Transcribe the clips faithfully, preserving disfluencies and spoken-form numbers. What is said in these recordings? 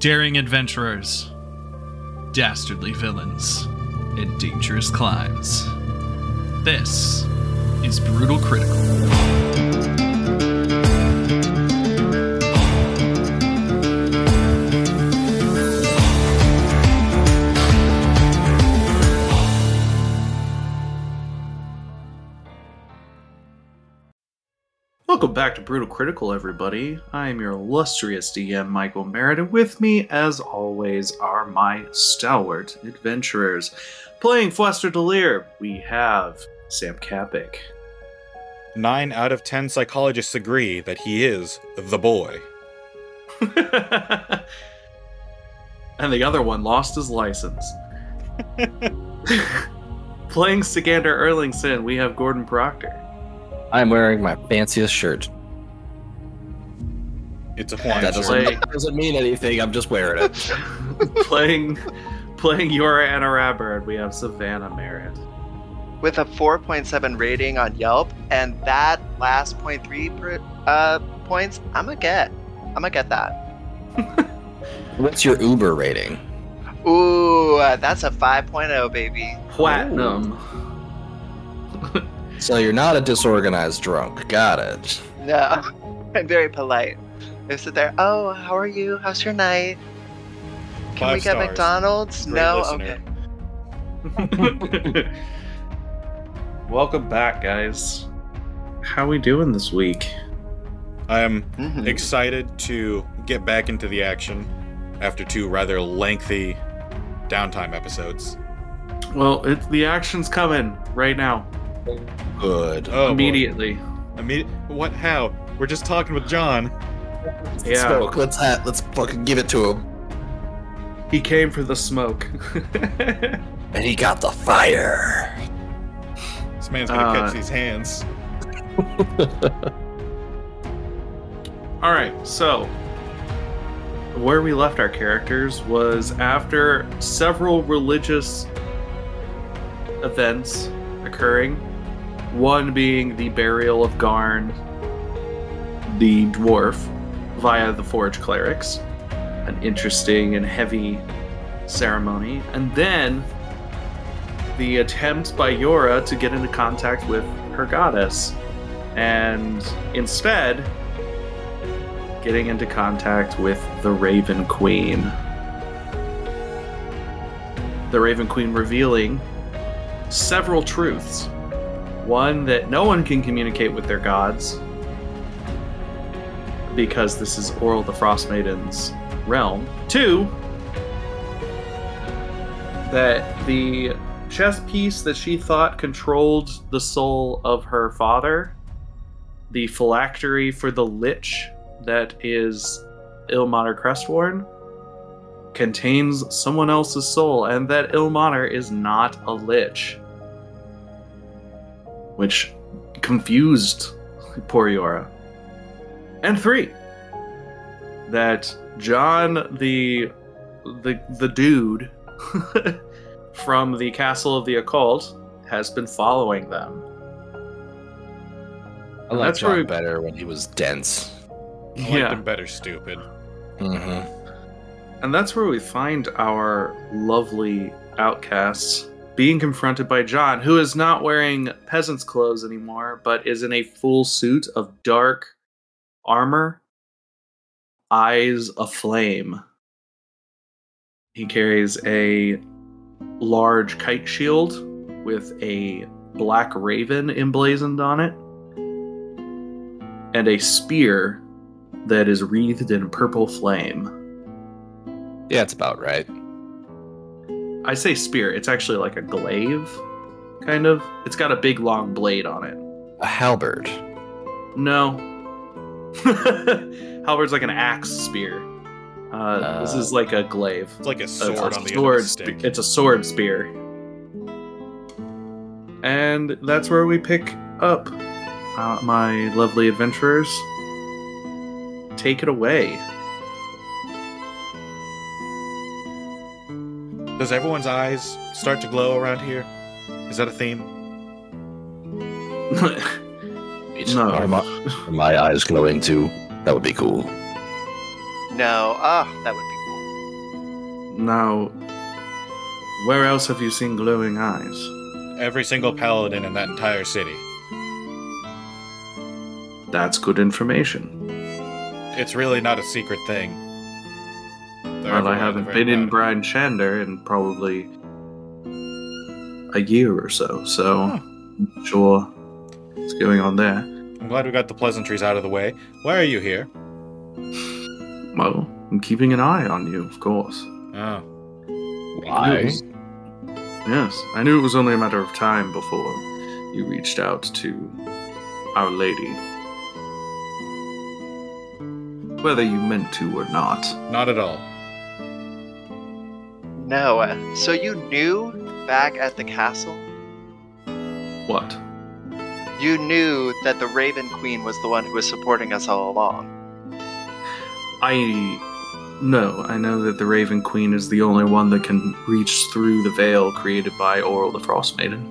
Daring adventurers, dastardly villains, and dangerous climbs. This is Brutal Critical. Welcome back to Brutal Critical, everybody. I am your illustrious D M, Michael Merritt, and with me, as always, are my stalwart adventurers. Playing Fwester Delir, we have Sam Kapik. Nine out of ten psychologists agree that he is the boy. And the other one lost his license. Playing Sigander Erlingson, we have Gordon Proctor. I'm wearing my fanciest shirt. It's a Hawaiian that doesn't, shirt. That doesn't mean anything, I'm just wearing it. playing playing Yora and a Rabber, we have Savannah Merritt. With a four point seven rating on Yelp, and that last zero point three uh, points, I'm gonna get. I'm gonna get that. What's your Uber rating? Ooh, uh, that's a five point oh, baby. Platinum. Ooh. So you're not a disorganized drunk. Got it. No. I'm very polite. I sit there, oh, how are you? How's your night? Can Five we get stars. McDonald's? Great no? Listener. Okay. Welcome back, guys. How are we doing this week? I am mm-hmm. excited to get back into the action after two rather lengthy downtime episodes. Well, it's, the action's coming right now. Good. Oh, immediately. Immediate. What? How? We're just talking with John. Yeah. Smoke. Let's ha- let's fucking give it to him. He came for the smoke. And he got the fire. This man's gonna uh, catch these hands. All right. So where we left our characters was after several religious events occurring. One being the burial of Garn, the dwarf, via the Forge Clerics. An interesting and heavy ceremony. And then the attempt by Yora to get into contact with her goddess. And instead, getting into contact with the Raven Queen. The Raven Queen revealing several truths. One, that no one can communicate with their gods, because this is Auril the Frostmaiden's realm. Two, that the chess piece that she thought controlled the soul of her father, the phylactery for the lich that is Ilmater Crestworn, contains someone else's soul, and that Ilmater is not a lich. Which confused poor Yora. And three, that John, the the the dude from the Castle of the Occult, has been following them. I liked John better when he was dense. I liked yeah. him better stupid. Mm-hmm. And that's where we find our lovely outcasts, being confronted by John, who is not wearing peasant's clothes anymore, but is in a full suit of dark armor, eyes aflame. He carries a large kite shield with a black raven emblazoned on it, and a spear that is wreathed in purple flame. Yeah, that's about right. I say spear, it's actually like a glaive, kind of. It's got a big long blade on it. A halberd. No. Halberd's like an axe spear. Uh, uh, this is like a glaive. It's like a sword a, a on sword the sword stick. Spe- it's a sword spear. And that's where we pick up, uh, my lovely adventurers. Take it away. Does everyone's eyes start to glow around here? Is that a theme? No. Are my, are my eyes glowing too? That would be cool. No. Ah, oh, that would be cool. Now, where else have you seen glowing eyes? Every single paladin in that entire city. That's good information. It's really not a secret thing. Well, I haven't been in Brian Shander in probably a year or so, so I'm not sure what's going on there. I'm glad we got the pleasantries out of the way. Why are you here? Well, I'm keeping an eye on you, of course. Oh. Why? Was, yes, I knew it was only a matter of time before you reached out to Our Lady. Whether you meant to or not. Not at all. No, uh, so you knew back at the castle? What? You knew that the Raven Queen was the one who was supporting us all along. I... No, I know that the Raven Queen is the only one that can reach through the veil created by Auril the Frost Maiden.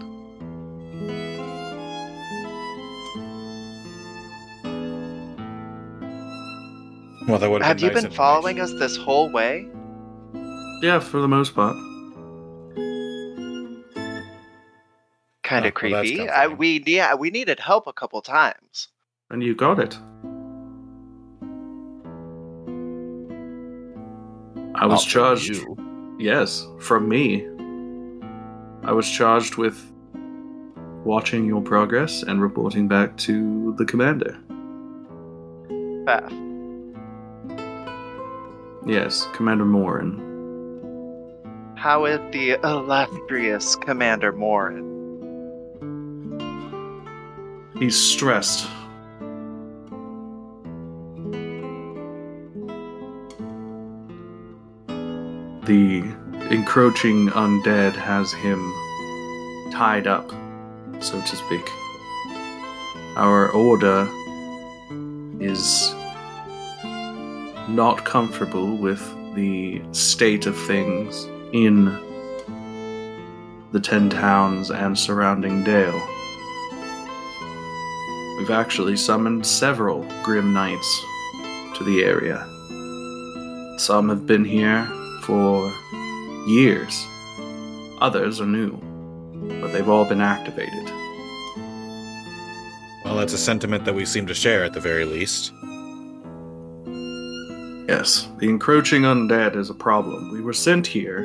Well, that would have been nice. Have you been following us this whole way? Yeah, for the most part. Kind of oh, creepy. Well, I, we yeah, we needed help a couple times. And you got it. I was Not charged. You. Yes, from me. I was charged with watching your progress and reporting back to the commander. Beth. Yes, Commander Morin. How is the illustrious Commander Morin? He's stressed. The encroaching undead has him tied up, so to speak. Our order is not comfortable with the state of things in the Ten Towns and surrounding Dale. We've actually summoned several Grim Knights to the area. Some have been here for years. Others are new, but they've all been activated. Well, that's a sentiment that we seem to share at the very least. Yes, the encroaching undead is a problem. We were sent here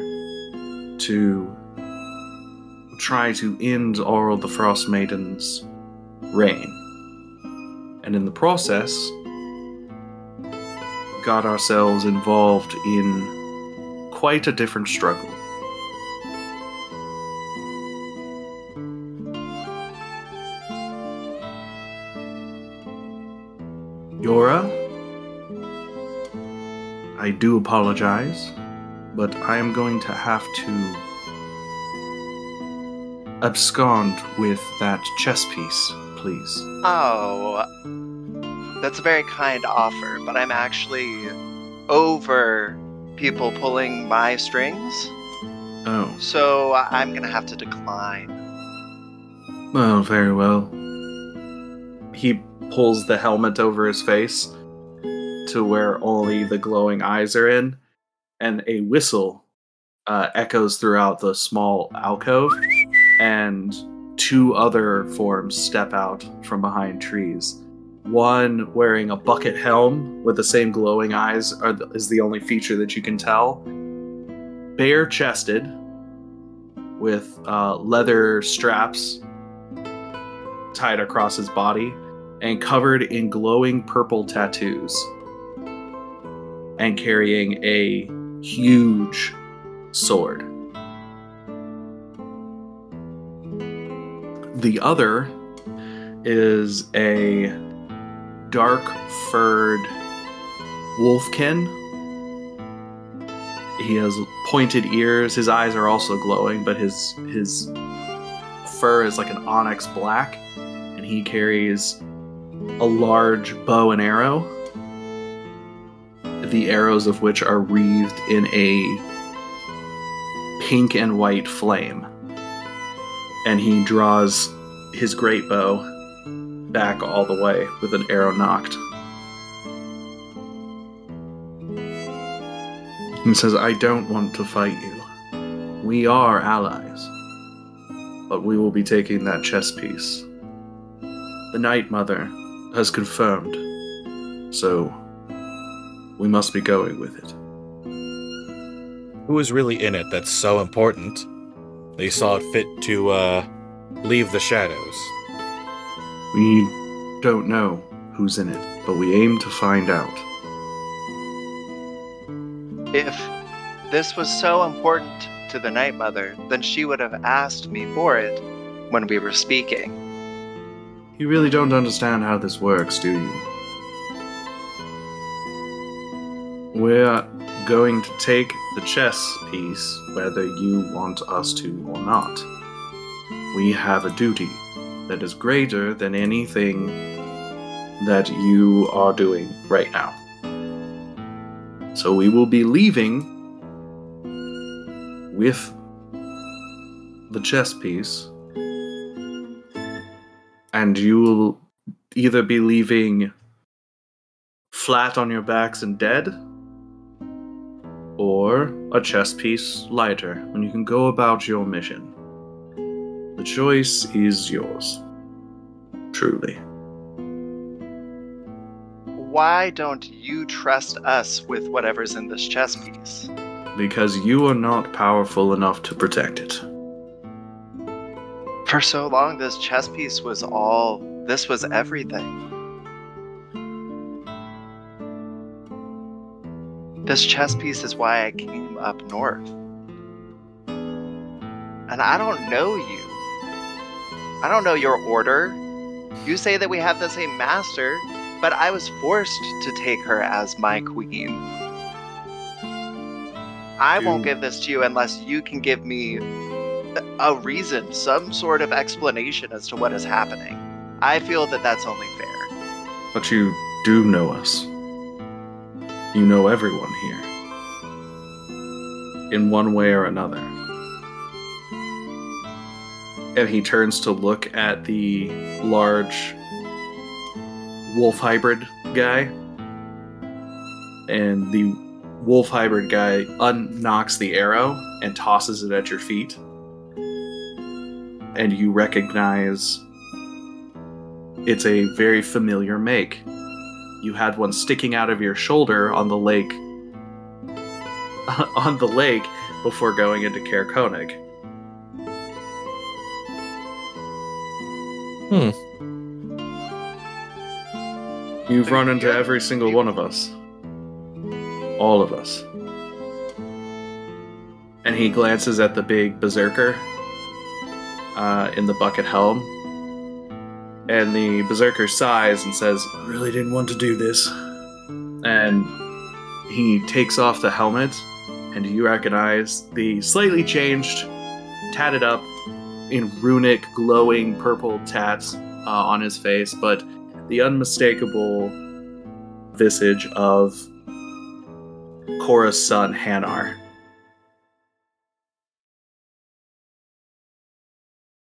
to try to end Auril the Frost Maiden's reign. And in the process, got ourselves involved in quite a different struggle. Yora? I do apologize, but I am going to have to abscond with that chess piece, please. Oh, that's a very kind offer, but I'm actually over people pulling my strings. Oh. So I'm going to have to decline. Oh, very well. He pulls the helmet over his face to where only the glowing eyes are in, and a whistle uh, echoes throughout the small alcove, and two other forms step out from behind trees. One wearing a bucket helm with the same glowing eyes are th- is the only feature that you can tell. Bare-chested, with uh, leather straps tied across his body, and covered in glowing purple tattoos, and carrying a huge sword. The other is a dark-furred wolfkin. He has pointed ears. His eyes are also glowing, but his his fur is like an onyx black, and he carries a large bow and arrow, the arrows of which are wreathed in a pink and white flame. And he draws his great bow back all the way with an arrow nocked. and says, I don't want to fight you. We are allies, but we will be taking that chess piece. The Night Mother has confirmed, so we must be going with it. Who is really in it that's so important? They saw it fit to uh, leave the shadows. We don't know who's in it, but we aim to find out. If this was so important to the Night Mother, then she would have asked me for it when we were speaking. You really don't understand how this works, do you? We're going to take the chess piece whether you want us to or not. We have a duty that is greater than anything that you are doing right now. So we will be leaving with the chess piece, and you will either be leaving flat on your backs and dead, or a chess piece lighter, and you can go about your mission. The choice is yours, truly. Why don't you trust us with whatever's in this chess piece? Because you are not powerful enough to protect it. For so long, this chess piece was all... This was everything. This chess piece is why I came up north. And I don't know you. I don't know your order. You say that we have the same master... But I was forced to take her as my queen. I Dude. won't give this to you unless you can give me a reason, some sort of explanation as to what is happening. I feel that that's only fair. But you do know us. You know everyone here. In one way or another. And he turns to look at the large... wolf hybrid guy, and the wolf hybrid guy unknocks the arrow and tosses it at your feet, and you recognize it's a very familiar make. You had one sticking out of your shoulder on the lake on the lake before going into Kaer Koenig. hmm You've run into every single one of us. All of us. And he glances at the big berserker uh, in the bucket helm. And the berserker sighs and says, I really didn't want to do this. And he takes off the helmet, and you recognize the slightly changed, tatted up, in runic, glowing purple tats uh, on his face, but... the unmistakable visage of Korra's son, Hanar.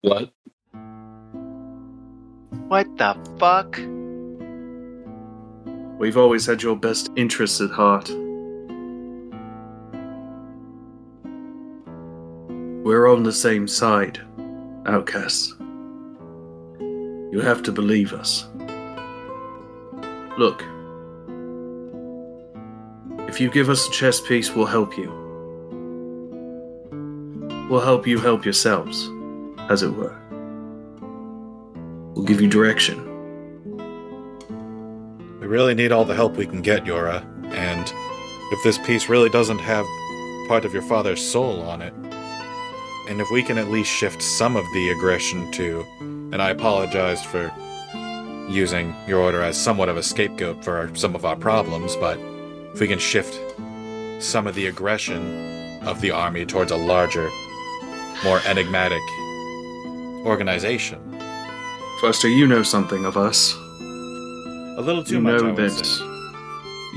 What? What the fuck? We've always had your best interests at heart. We're on the same side, Outcasts. You have to believe us. Look, if you give us a chess piece, we'll help you. We'll help you help yourselves, as it were. We'll give you direction. We really need all the help we can get, Yora, and if this piece really doesn't have part of your father's soul on it, and if we can at least shift some of the aggression to, and I apologize for... using your order as somewhat of a scapegoat for our, some of our problems, but if we can shift some of the aggression of the army towards a larger, more enigmatic organization. Fwester, you know something of us. A little too you much, know I that, say.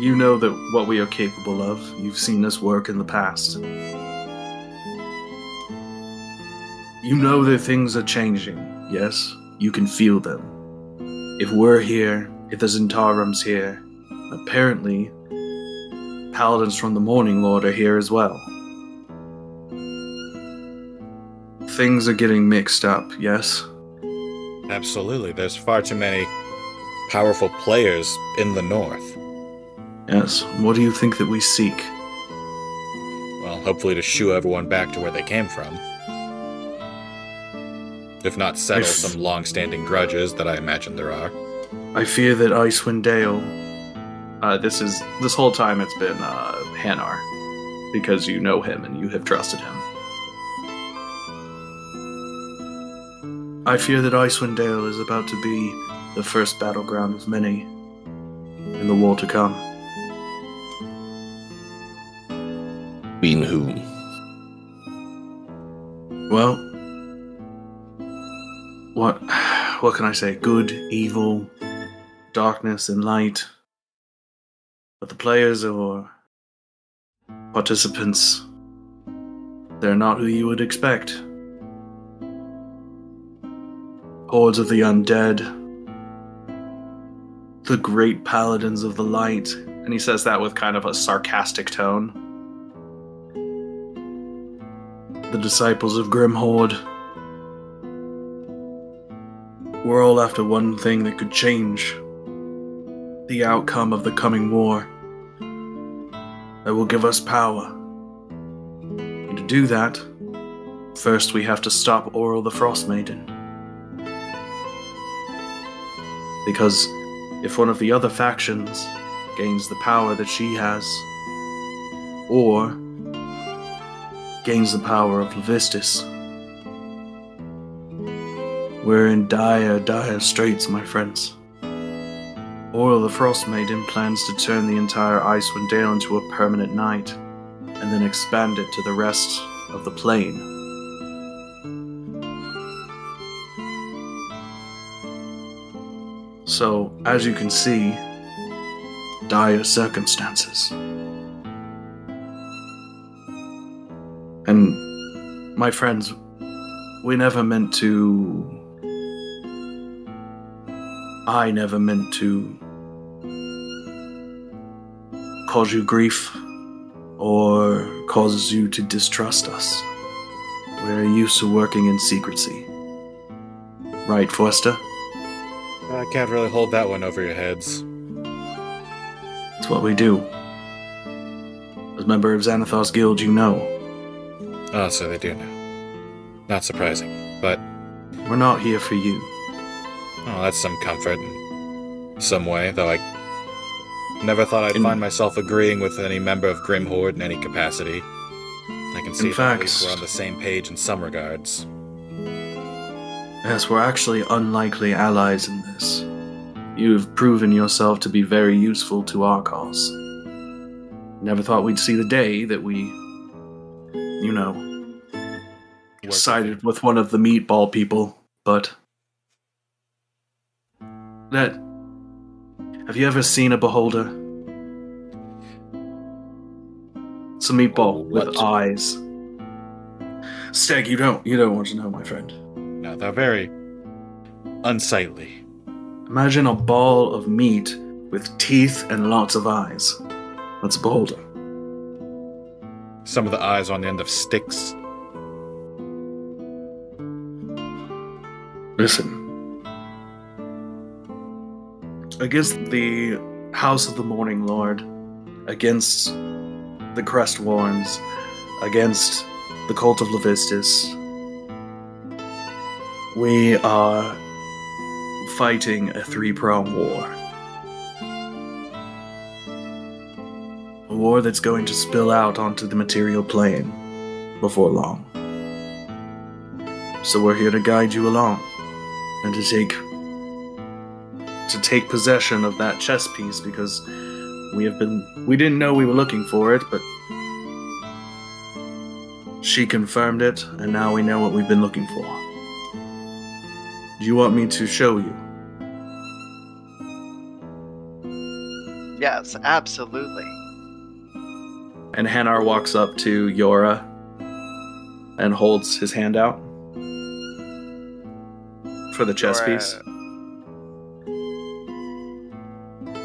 You know that what we are capable of. You've seen us work in the past. You know that things are changing, yes? You can feel them. If we're here, if the Zentarim's here, apparently paladins from the Morning Lord are here as well. Things are getting mixed up, yes? Absolutely. There's far too many powerful players in the north. Yes. What do you think that we seek? Well, hopefully to shoo everyone back to where they came from. If not settle f- some long-standing grudges that I imagine there are. I fear that Icewind Dale... Uh, this is... This whole time it's been uh, Hanar. Because you know him and you have trusted him. I fear that Icewind Dale is about to be the first battleground of many in the war to come. Mean whom? Well, what, what can I say? Good, evil, darkness, and light. But the players or participants, they're not who you would expect. Hordes of the undead, the great paladins of the light. And he says that with kind of a sarcastic tone. The disciples of Grimhorde. We're all after one thing that could change the outcome of the coming war that will give us power. And to do that, first we have to stop Auril the Frost Maiden. Because if one of the other factions gains the power that she has, or gains the power of Levistus, we're in dire, dire straits, my friends. Auril the Frost Maiden plans to turn the entire Icewind Dale into a permanent night, and then expand it to the rest of the plain. So, as you can see, dire circumstances. And, my friends, we never meant to... I never meant to cause you grief or cause you to distrust us. We're used to working in secrecy. Right, Fwester? I can't really hold that one over your heads. It's what we do. As a member of Xanathar's Guild, you know. Oh, so they do know. Not surprising, but... We're not here for you. Oh, that's some comfort in some way, though I never thought I'd in... find myself agreeing with any member of Grimhorde in any capacity. I can see that at least we're on the same page in some regards. Yes, we're actually unlikely allies in this. You have proven yourself to be very useful to our cause. Never thought we'd see the day that we, you know, Work sided with one of the meatball people, but... That... Have you ever seen a beholder? It's a meatball oh, with eyes. Steg, you don't, you don't want to know, my friend. No, they're very unsightly. Imagine a ball of meat with teeth and lots of eyes. That's a beholder. Some of the eyes on the end of sticks. Listen. Against the House of the Morning Lord, against the Crestworns, against the Cult of Levistus, we are fighting a three-pronged war. A war that's going to spill out onto the material plane before long. So we're here to guide you along and to take to take possession of that chess piece because we have been we didn't know we were looking for it, but she confirmed it, and now we know what we've been looking for. Do you want me to show you? Yes, absolutely. And Hanar walks up to Yora and holds his hand out for the chess Yora. piece.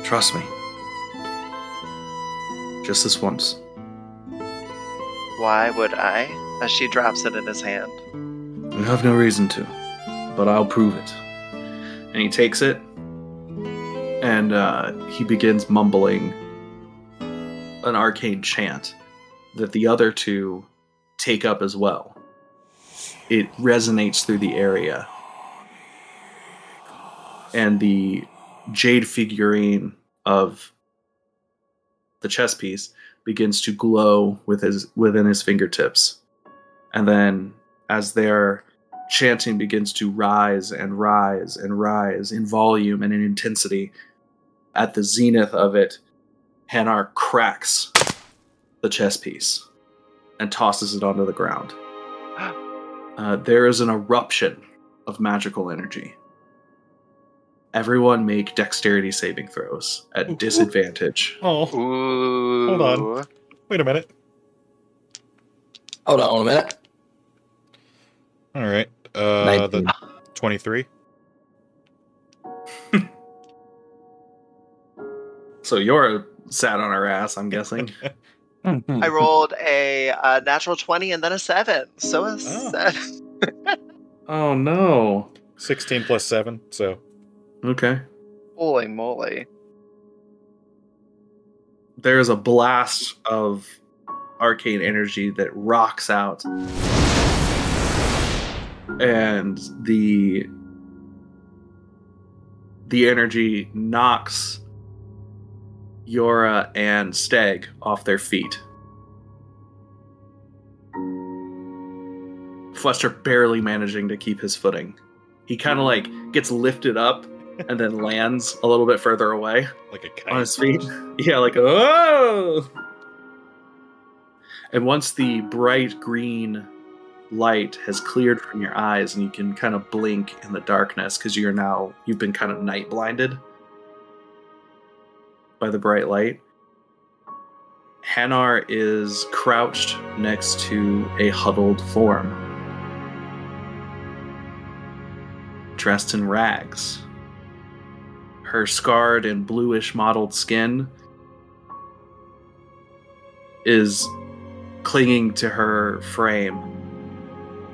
Trust me. just this once. Why would I? As she drops it in his hand. You have no reason to, but I'll prove it. And he takes it, and uh, he begins mumbling an arcane chant that the other two take up as well. It resonates through the area. And the jade figurine of the chess piece begins to glow with his, within his fingertips. And then as their chanting begins to rise and rise and rise in volume and in intensity, at the zenith of it, Hanar cracks the chess piece and tosses it onto the ground. Uh, there is an eruption of magical energy. Everyone make dexterity saving throws at disadvantage. Oh. Ooh. Hold on. Wait a minute. Hold on a minute. All right. Uh, the twenty-three. So Yora sat on her ass, I'm guessing. I rolled a uh, natural twenty and then a seven. So a oh. seven. Oh, no. sixteen plus seven, so... Okay. Holy moly. There is a blast of arcane energy that rocks out. And the the energy knocks Yora and Steg off their feet. Fwester barely managing to keep his footing. He kind of like gets lifted up and then lands a little bit further away. Like a kite. On his feet. Yeah, like, oh! And once the bright green light has cleared from your eyes and you can kind of blink in the darkness because you're now, you've been kind of night blinded by the bright light, Hanar is crouched next to a huddled form. Dressed in rags. Her scarred and bluish mottled skin is clinging to her frame,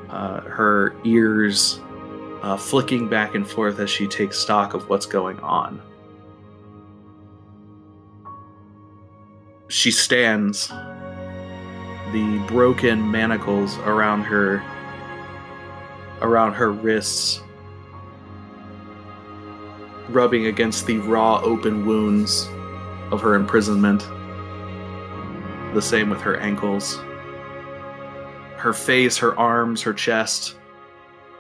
uh, her ears uh, flicking back and forth as she takes stock of what's going on. She stands, the broken manacles around her, around her wrists, rubbing against the raw open wounds of her imprisonment. The same with her ankles. Her face, her arms, her chest,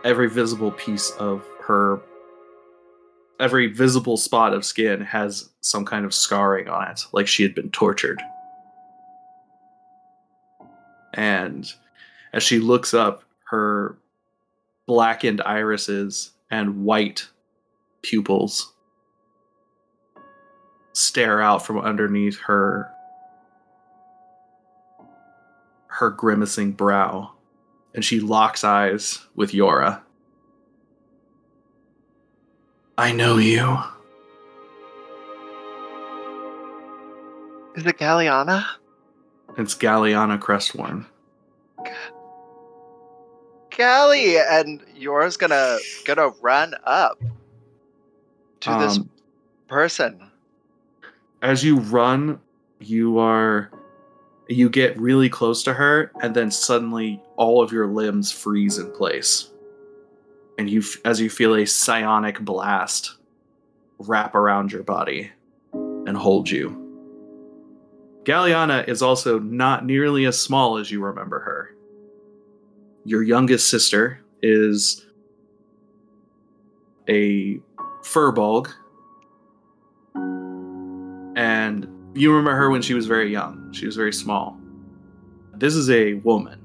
every visible piece of her, every visible spot of skin has some kind of scarring on it, like she had been tortured. And as she looks up, her blackened irises and white pupils stare out from underneath her her grimacing brow, and she locks eyes with Yora. I know you. Is it Galianna? It's Galianna Crestworn. Gally, and Yora's gonna gonna run up to this um, person. As you run, you are, you get really close to her, and then suddenly all of your limbs freeze in place. And you, as you feel a psionic blast wrap around your body and hold you. Galianna is also not nearly as small as you remember her. Your youngest sister is a Firbolg, and you remember her when she was very young. She was very small. This is a woman.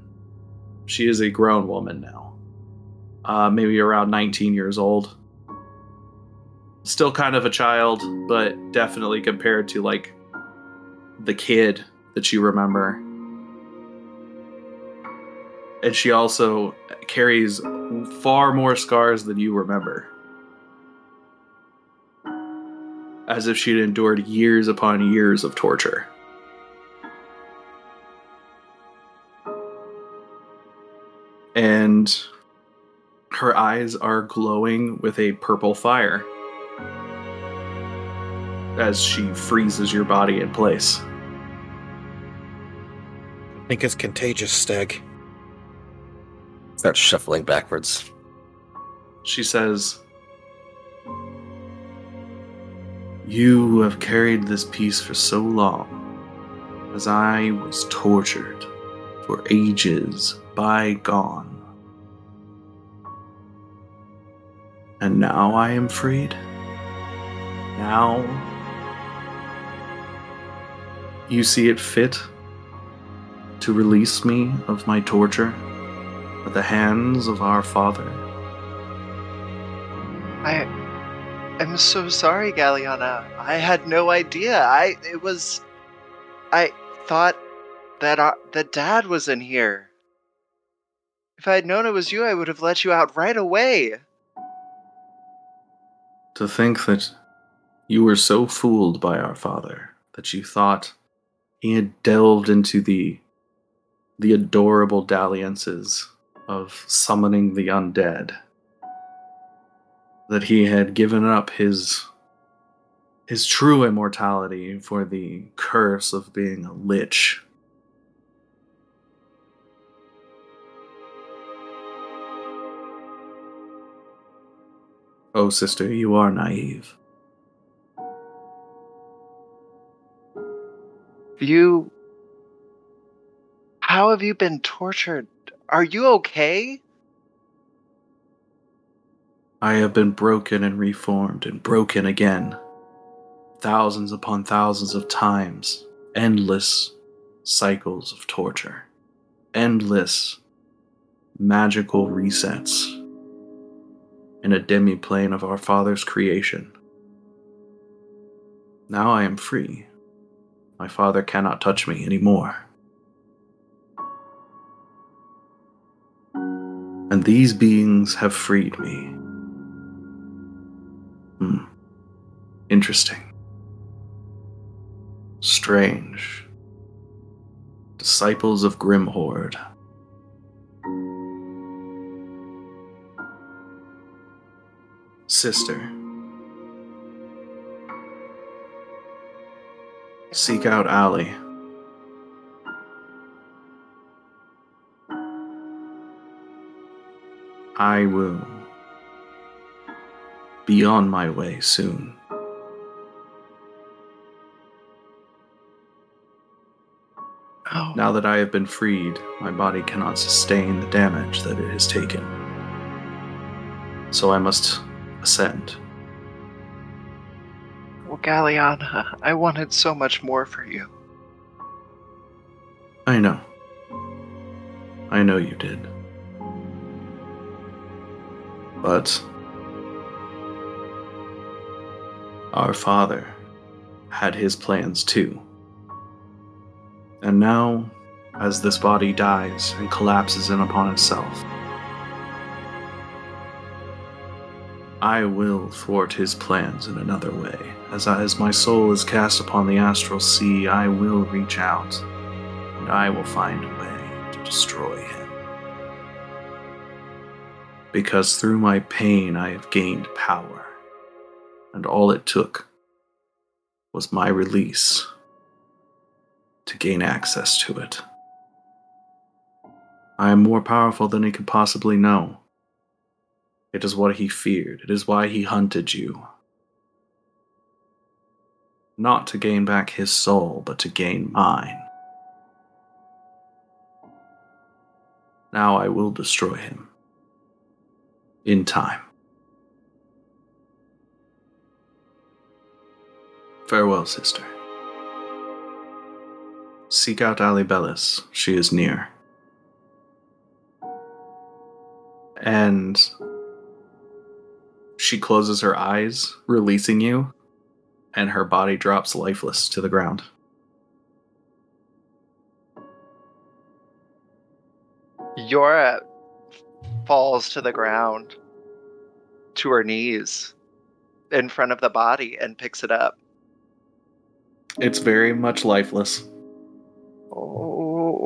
She is a grown woman now, uh, maybe around nineteen years old. Still kind of a child, but definitely compared to like the kid that you remember. And she also carries far more scars than you remember. As if she'd endured years upon years of torture. and her eyes are glowing with a purple fire as she freezes your body in place. I think it's contagious, Stag. Start shuffling backwards. She says, "You have carried this piece for so long, as I was tortured for ages bygone. And now I am freed. Now you see it fit to release me of my torture at the hands of our father." I am so sorry, Galianna. I had no idea. I it was I thought that our, that Dad was in here. If I had known it was you, I would have let you out right away. To think that you were so fooled by our father that you thought he had delved into the the adorable dalliances of summoning the undead. That he had given up his his true immortality for the curse of being a lich. Oh, sister, you are naive. You... How have you been tortured? Are you okay? I have been broken and reformed and broken again. Thousands upon thousands of times. Endless cycles of torture. Endless magical resets. In a demi-plane of our Father's creation. Now I am free. My Father cannot touch me anymore. And these beings have freed me. Hmm. Interesting. Strange. Disciples of Grimhorde. Sister, seek out Ali. I will be on my way soon. Oh. Now that I have been freed, my body cannot sustain the damage that it has taken. So I must ascend. Well, Galianna, I wanted so much more for you. I know. I know you did. But our father had his plans too. And now, as this body dies and collapses in upon itself, I will thwart his plans in another way. As I, as my soul is cast upon the astral sea, I will reach out, and I will find a way to destroy him. Because through my pain I have gained power, and all it took was my release to gain access to it. I am more powerful than he could possibly know. It is what he feared. It is why he hunted you. Not to gain back his soul, but to gain mine. Now I will destroy him. In time. Farewell, sister. Seek out Ali Bellis. She is near. And... she closes her eyes, releasing you, and her body drops lifeless to the ground. Yora falls to the ground, to her knees, in front of the body, and picks it up. It's very much lifeless. Oh.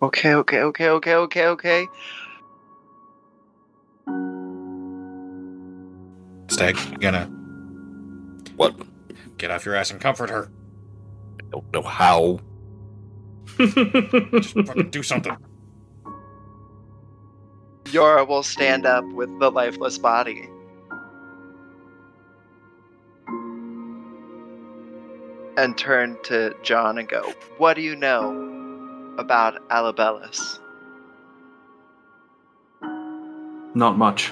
Okay, okay, okay, okay, okay, okay. Stag, gonna... What? Get off your ass and comfort her. I don't know how. Just fucking do something. Yora will stand up with the lifeless body. And turn to John and go, what do you know about Ali Bellis? Not much.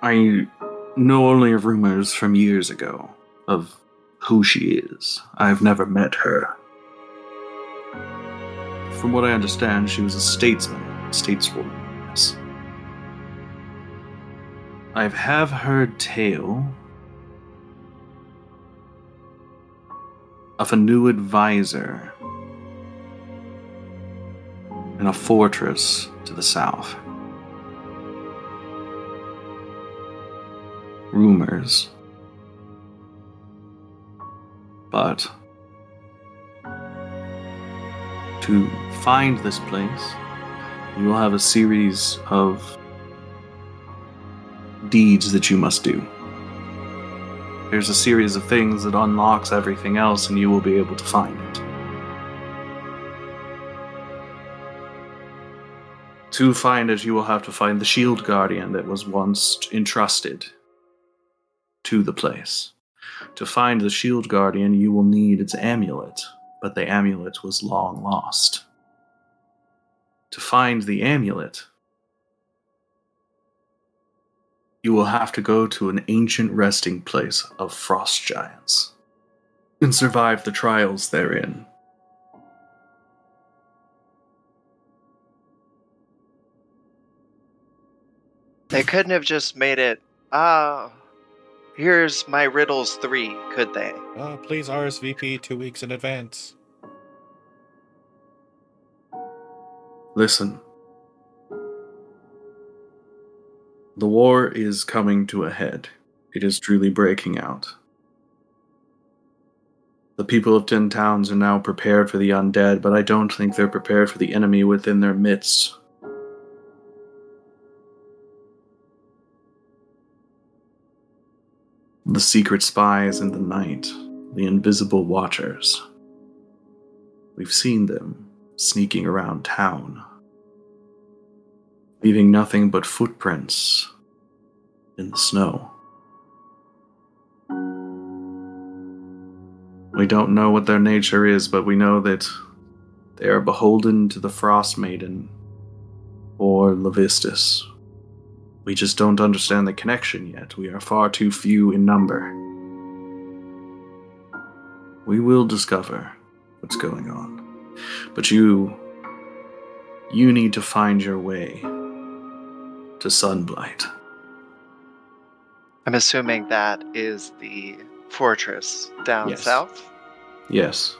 I know only of rumors from years ago of who she is. I've never met her. From what I understand, she was a statesman, a stateswoman. I have heard tale of a new advisor in a fortress to the south. Rumors. But to find this place, you will have a series of deeds that you must do. There's a series of things that unlocks everything else, and you will be able to find it. To find it, you will have to find the shield guardian that was once entrusted to the place. To find the shield guardian, you will need its amulet, but the amulet was long lost. To find the amulet, you will have to go to an ancient resting place of frost giants and survive the trials therein. They couldn't have just made it, ah, uh, here's my riddles three, could they? Uh, please R S V P two weeks in advance. Listen. The war is coming to a head. It is truly breaking out. The people of Ten Towns are now prepared for the undead, but I don't think they're prepared for the enemy within their midst. The secret spies in the night, the invisible watchers. We've seen them sneaking around town, leaving nothing but footprints in the snow. We don't know what their nature is, but we know that they are beholden to the Frost Maiden or Levistus. We just don't understand the connection yet. We are far too few in number. We will discover what's going on. But you... you need to find your way to Sunblight. I'm assuming that is the fortress down yes. south? Yes.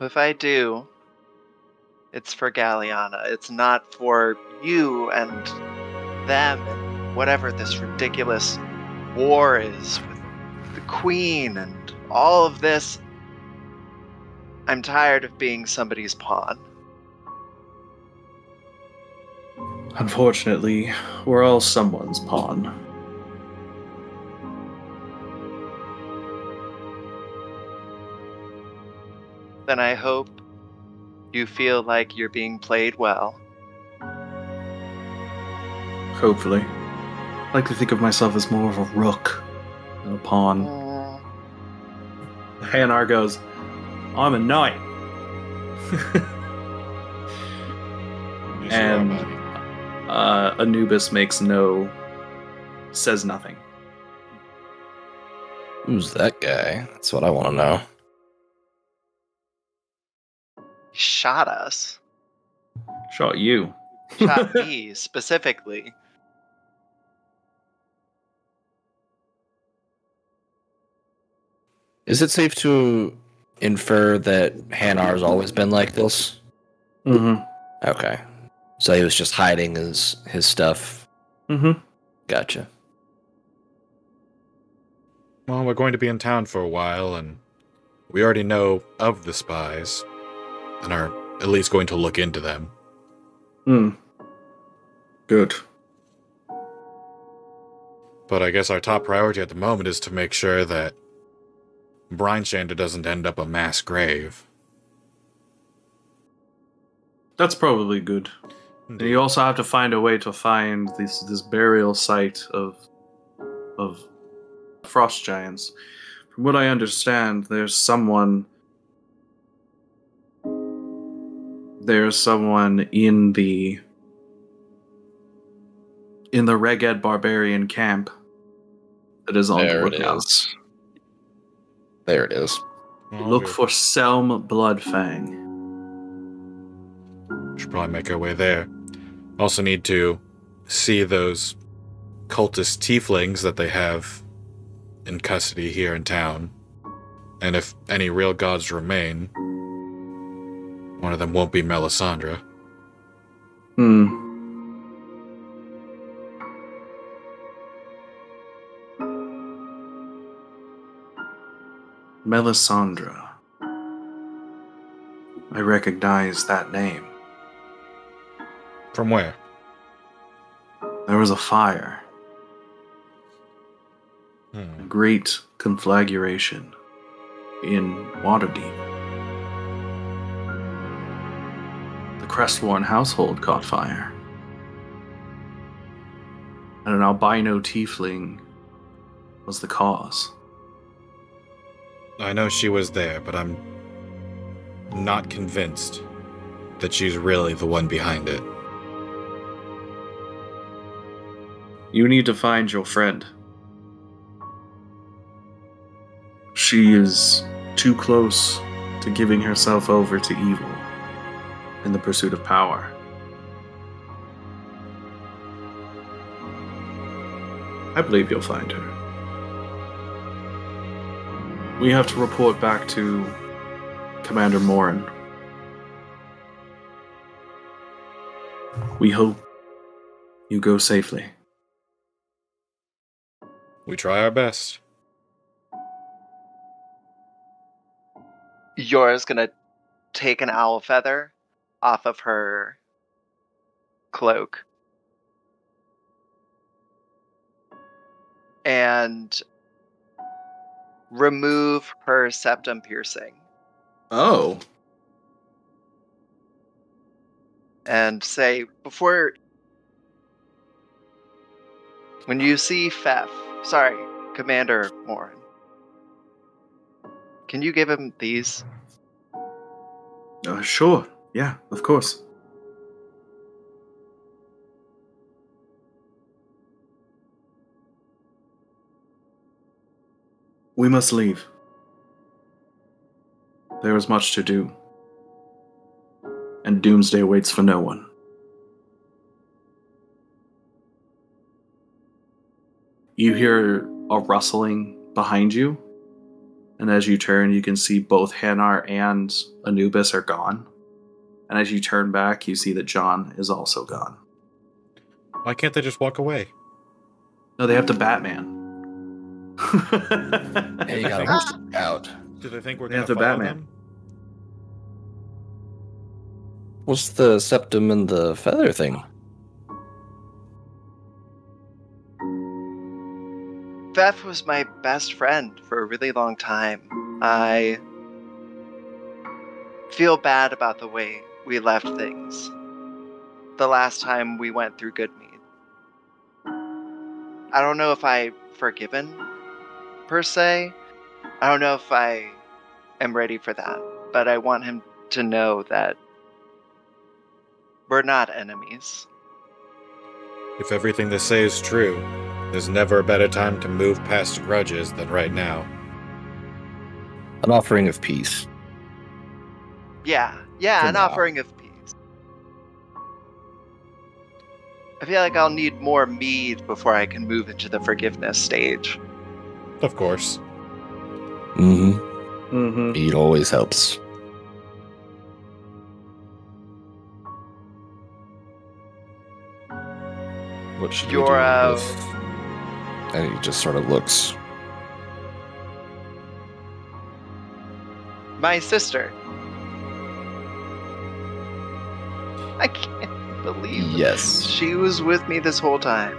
If I do, it's for Galianna. It's not for you and them and whatever this ridiculous war is with the Queen and all of this. I'm tired of being somebody's pawn. Unfortunately, we're all someone's pawn. Then I hope you feel like you're being played well. Hopefully. I like to think of myself as more of a rook than a pawn. Mm. Hanar goes, I'm a knight. And uh, Anubis makes no... says nothing. Who's that guy? That's what I want to know. He shot us. Shot you. Shot me, specifically. Is it safe to infer that Hanar's always been like this? Mm-hmm. Okay. So he was just hiding his, his stuff. Mm-hmm. Gotcha. well, we're going to be in town for a while, and we already know of the spies, and are at least going to look into them. Hmm. Good. But I guess our top priority at the moment is to make sure that Brian Shander doesn't end up a mass grave. That's probably good. And you also have to find a way to find this this burial site of of frost giants. From what I understand, there's someone there's someone in the in the Reghed barbarian camp that is on the lookouts. There it is. Look for Selm Bloodfang. Should probably make our way there. Also need to see those cultist tieflings that they have in custody here in town. And if any real gods remain, one of them won't be Melisandre. Hmm. Melisandre. I recognize that name. From where? There was a fire. Hmm. A great conflagration in Waterdeep. The Crestworn household caught fire. And an albino tiefling was the cause. I know she was there, but I'm not convinced that she's really the one behind it. You need to find your friend. She is too close to giving herself over to evil in the pursuit of power. I believe you'll find her. We have to report back to Commander Morin. We hope you go safely. We try our best. Yora's gonna take an owl feather off of her cloak. And remove her septum piercing. Oh. And say, before... When you see Fef... Sorry, Commander Morin. Can you give him these? Uh, sure. Yeah, of course. We must leave. There is much to do. And doomsday waits for no one. You hear a rustling behind you, and as you turn, you can see both Hanar and Anubis are gone. And as you turn back, you see that John is also gone. Why can't they just walk away? No, they have to Batman. Hey, you gotta watch out. Do they think we're going to follow Batman. Them? What's the septum and the feather thing? Beth was my best friend for a really long time. I feel bad about the way we left things the last time we went through Goodmead. I don't know if I've forgiven, per se. I don't know if I am ready for that, but I want him to know that we're not enemies. If everything they say is true, there's never a better time to move past grudges than right now. An offering of peace. Yeah, yeah, For an now. offering of peace. I feel like I'll need more mead before I can move into the forgiveness stage. Of course. Mm-hmm. Mm-hmm. Mead always helps. What should You're we do with... And he just sort of looks my sister. I can't believe it. Yes. She was with me this whole time.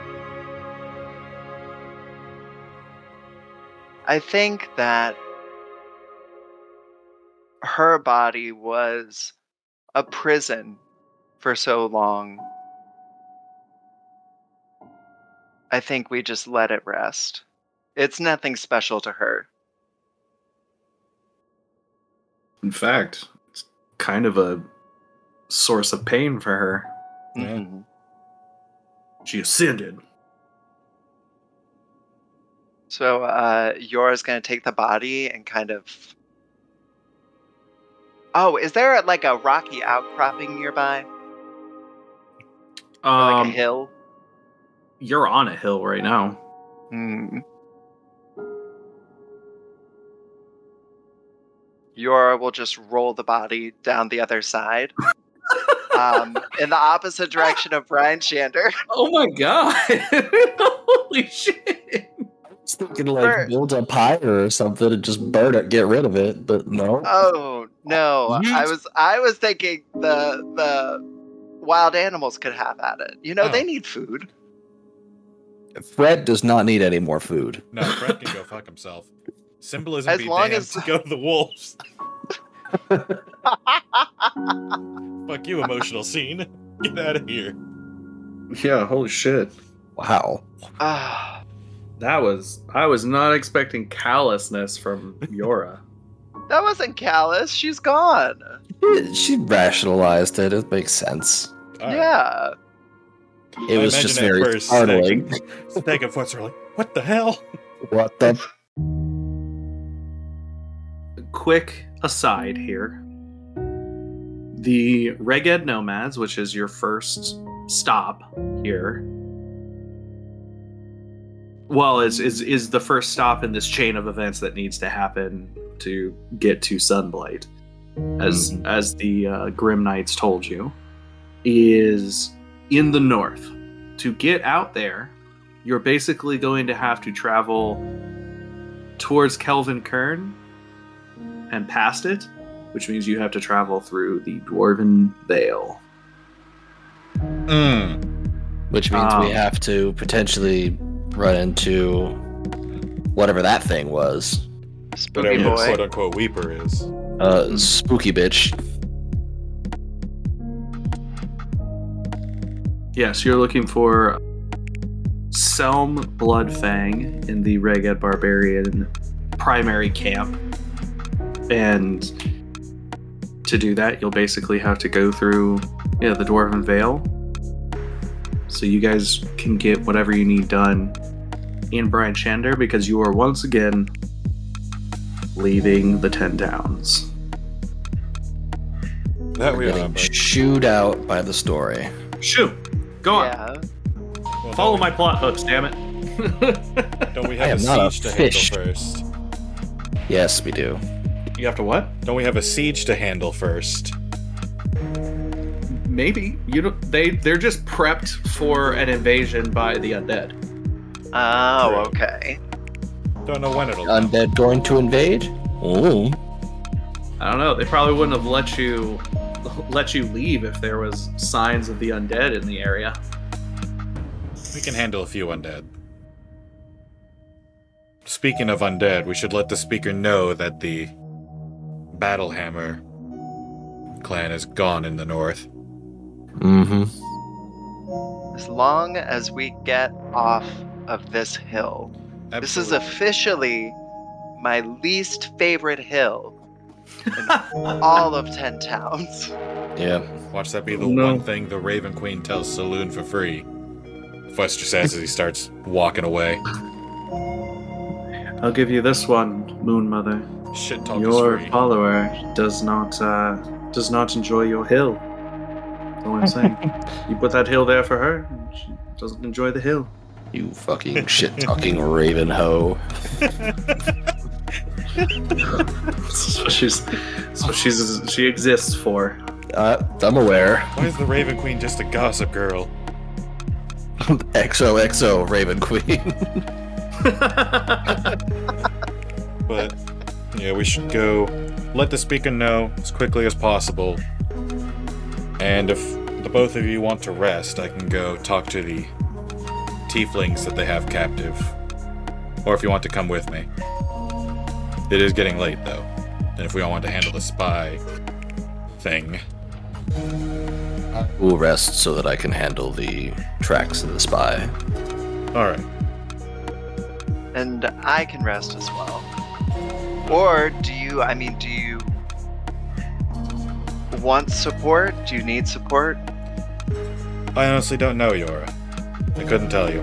I think that her body was a prison for so long. I think we just let it rest. It's nothing special to her. In fact, it's kind of a source of pain for her. Mm-hmm. She ascended. So uh, Yora's going to take the body and kind of... Oh, is there like a rocky outcropping nearby? Um, or like a hill? You're on a hill right now. Mm. Yora will just roll the body down the other side. um, in the opposite direction of Brian Shander. Oh my god. Holy shit. I was thinking like Bur- build a pyre or something and just burn it, get rid of it, but no. Oh no. I was I was thinking the the wild animals could have at it. You know, oh. They need food. Fred does not need any more food. No, Fred can go fuck himself. Symbolism as be long damned. As go to the wolves. Fuck you, emotional scene. Get out of here. Yeah, holy shit. Wow. Ah, that was I was not expecting callousness from Yora. That wasn't callous. She's gone. She, she rationalized it. It makes sense. Right. Yeah. It I was just very startling. Snake and Fwester like, what the hell? What the? Quick aside here. The Reghed Nomads, which is your first stop here. Well, is is is the first stop in this chain of events that needs to happen to get to Sunblight, as mm-hmm. as the uh, Grim Knights told you, is. In the north. To get out there, you're basically going to have to travel towards Kelvin Kern and past it, which means you have to travel through the Dwarven Vale. Mm. Which means um, we have to potentially run into whatever that thing was. Spooky whatever boy. Quote unquote Weeper is. Uh, spooky bitch. Yes, you're looking for Selm Bloodfang in the Reghed Barbarian primary camp. And to do that, you'll basically have to go through you know, the Dwarven Vale. So you guys can get whatever you need done in Brian Shander, because you are once again leaving the Ten Towns. That we are getting shooed out by the story. Shoo! Go on. Yeah. Well, follow my plot hooks, damn it. Don't we have a siege a to fish. handle first? Yes, we do. You have to what? Don't we have a siege to handle first? Maybe. You don't, they they're just prepped for an invasion by the undead. Oh, okay. Don't know when it'll undead going to invade? Ooh. I don't know. They probably wouldn't have let you let you leave if there was signs of the undead in the area. We can handle a few undead. Speaking of undead, we should let the speaker know that the Battlehammer clan is gone in the north. Mm-hmm. As long as we get off of this hill. Absolutely. This is officially my least favorite hill. In all of Ten Towns. Yeah. Watch that be the no. one thing the Raven Queen tells Saloon for free. Fwester says as he starts walking away. I'll give you this one, Moon Mother. Shit talk your is free. Follower does not uh, does not enjoy your hill. That's all I'm saying. You put that hill there for her, and she doesn't enjoy the hill. You fucking shit talking Raven hoe. so she's, so she's, she exists for. Uh, I'm aware. Why is the Raven Queen just a gossip girl? X O X O Raven Queen. But yeah, we should go let the speaker know as quickly as possible. And if the both of you want to rest, I can go talk to the tieflings that they have captive. Or if you want to come with me. It is getting late, though. And if we all want to handle the spy thing... I will rest so that I can handle the tracks of the spy. Alright. And I can rest as well. Or do you, I mean, do you want support? Do you need support? I honestly don't know, Yora. I couldn't tell you.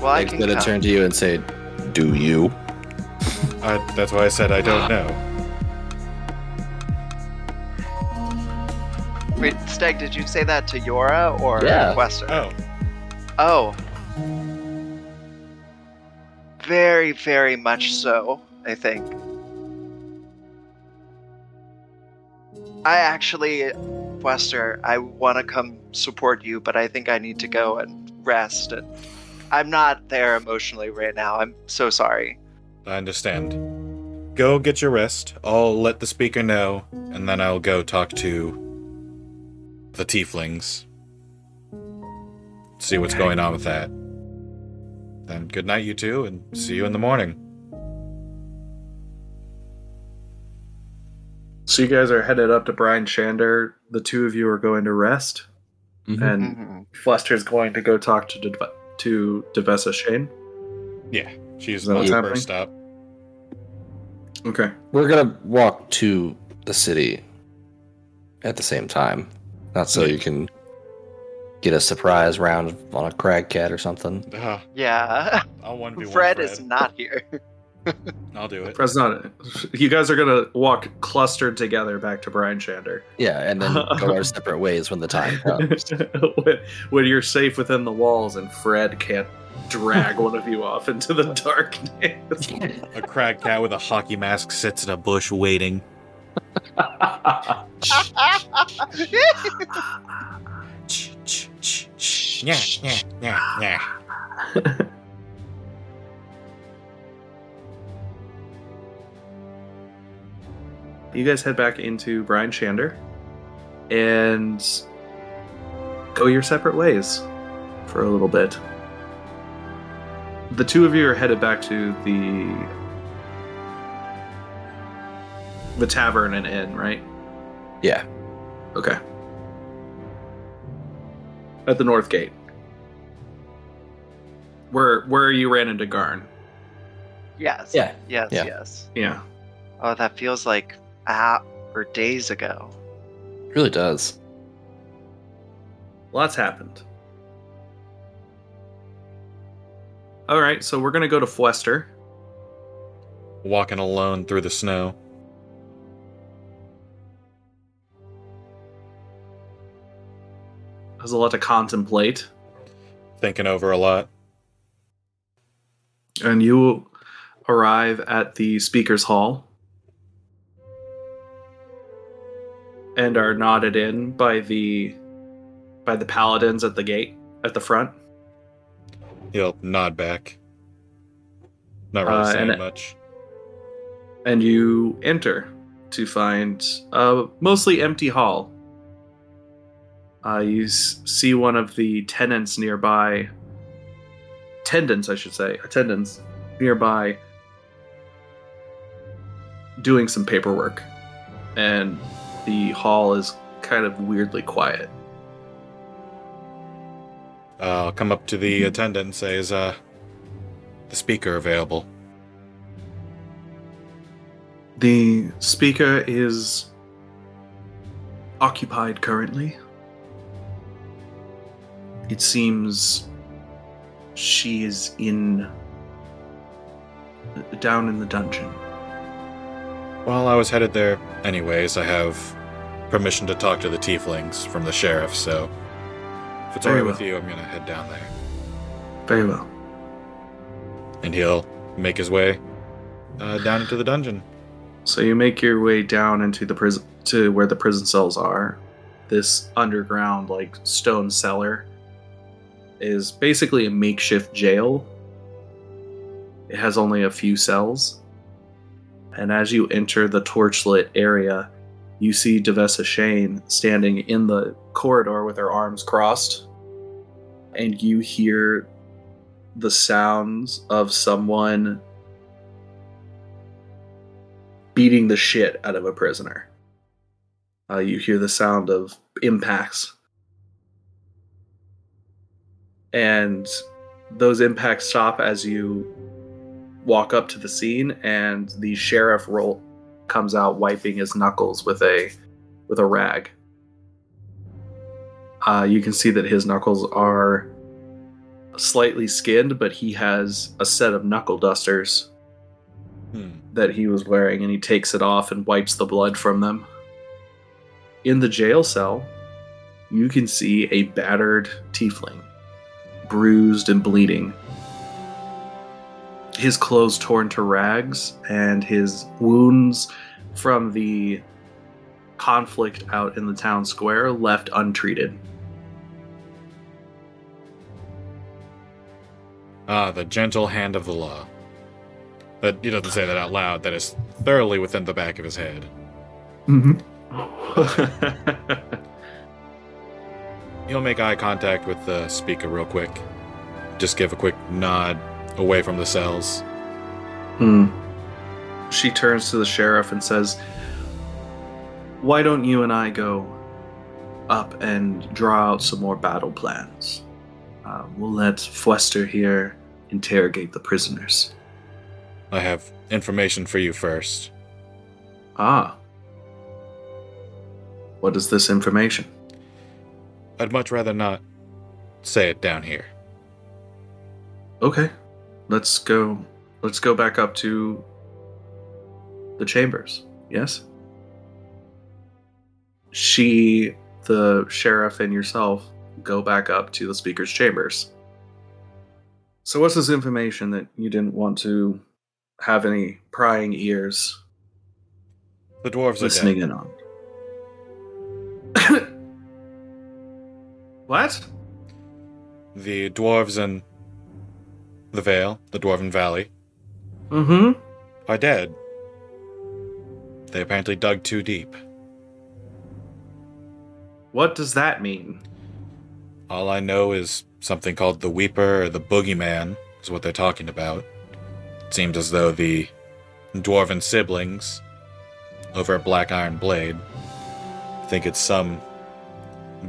Well, I can I'm gonna turn to you and say, do you? I, that's why I said I don't know. Wait, Steg, did you say that to Yora or yeah. Fwester? Oh. Oh. Very, very much so, I think. I actually, Fwester, I want to come support you, but I think I need to go and rest. And I'm not there emotionally right now. I'm so sorry. I understand. Go get your rest. I'll let the speaker know, and then I'll go talk to the tieflings. See what's okay. going on with that. Then good night, you two, and see you in the morning. So you guys are headed up to Brian Shander. The two of you are going to rest, mm-hmm. and mm-hmm. Flester's going to go talk to De- to Devessa Shane. Yeah. She's the first stop. Okay. We're gonna walk to the city at the same time. Not so you can get a surprise round on a crag cat or something. Uh, yeah. I'll one v one Fred, Fred is not here. I'll do it. Fred's not. You guys are gonna walk clustered together back to Brian Shander. Yeah, and then go our separate ways when the time comes. When you're safe within the walls and Fred can't drag one of you off into the darkness. A crag cat with a hockey mask sits in a bush waiting. Yeah, yeah, yeah, yeah. You guys head back into Brian Shander and go your separate ways for a little bit. The two of you are headed back to the the tavern and inn, right? Yeah. Okay. At the north gate. Where where you ran into Garn. Yes. Yeah. Yes, yeah. yes. Yeah. Oh, that feels like hours or days ago. It really does. Lots happened. All right, so we're going to go to Fwester. Walking alone through the snow. There's a lot to contemplate. Thinking over a lot. And you arrive at the Speaker's Hall. And are nodded in by the by the paladins at the gate, at the front. He'll nod back. Not really uh, saying and, much. And you enter to find a mostly empty hall. Uh, you s- see one of the tenants nearby. Tendons, I should say. Attendants nearby doing some paperwork. And the hall is kind of weirdly quiet. Uh, I'll come up to the attendant and say, is uh, the speaker available? The speaker is occupied currently. It seems she is in down in the dungeon. Well, I was headed there anyways. I have permission to talk to the tieflings from the sheriff, so... If it's all right with you, I'm going to head down there. Very well. And he'll make his way uh, down into the dungeon. So you make your way down into the prison to where the prison cells are. This underground, like, stone cellar is basically a makeshift jail It has only a few cells. And as you enter the torchlit area, you see Devessa Shane standing in the corridor with her arms crossed. And you hear the sounds of someone beating the shit out of a prisoner. Uh, you hear the sound of impacts. And those impacts stop as you walk up to the scene, and the sheriff roll comes out wiping his knuckles with a with a rag. Uh, you can see that his knuckles are slightly skinned, but he has a set of knuckle dusters hmm. that he was wearing, and he takes it off and wipes the blood from them. In the jail cell, you can see a battered tiefling, bruised and bleeding. His clothes torn to rags, and his wounds from the conflict out in the town square left untreated. Ah, the gentle hand of the law. That he doesn't say that out loud. That is thoroughly within the back of his head. Mm-hmm. He'll make eye contact with the speaker real quick. Just give a quick nod away from the cells. Hmm. She turns to the sheriff and says, "Why don't you and I go up and draw out some more battle plans? Uh, we'll let Fwester here interrogate the prisoners." I have information for you first. Ah. What is this information? I'd much rather not say it down here. Okay. Let's go let's go back up to the chambers. Yes? She, the sheriff, and yourself go back up to the speaker's chambers. So what's this information that you didn't want to have any prying ears the dwarves listening are dead. in on? What? The dwarves in the Vale, the Dwarven Valley, mm-hmm. are dead. They apparently dug too deep. What does that mean? All I know is something called the Weeper or the Boogeyman is what they're talking about. It seems as though the Dwarven siblings over at Black Iron Blade think it's some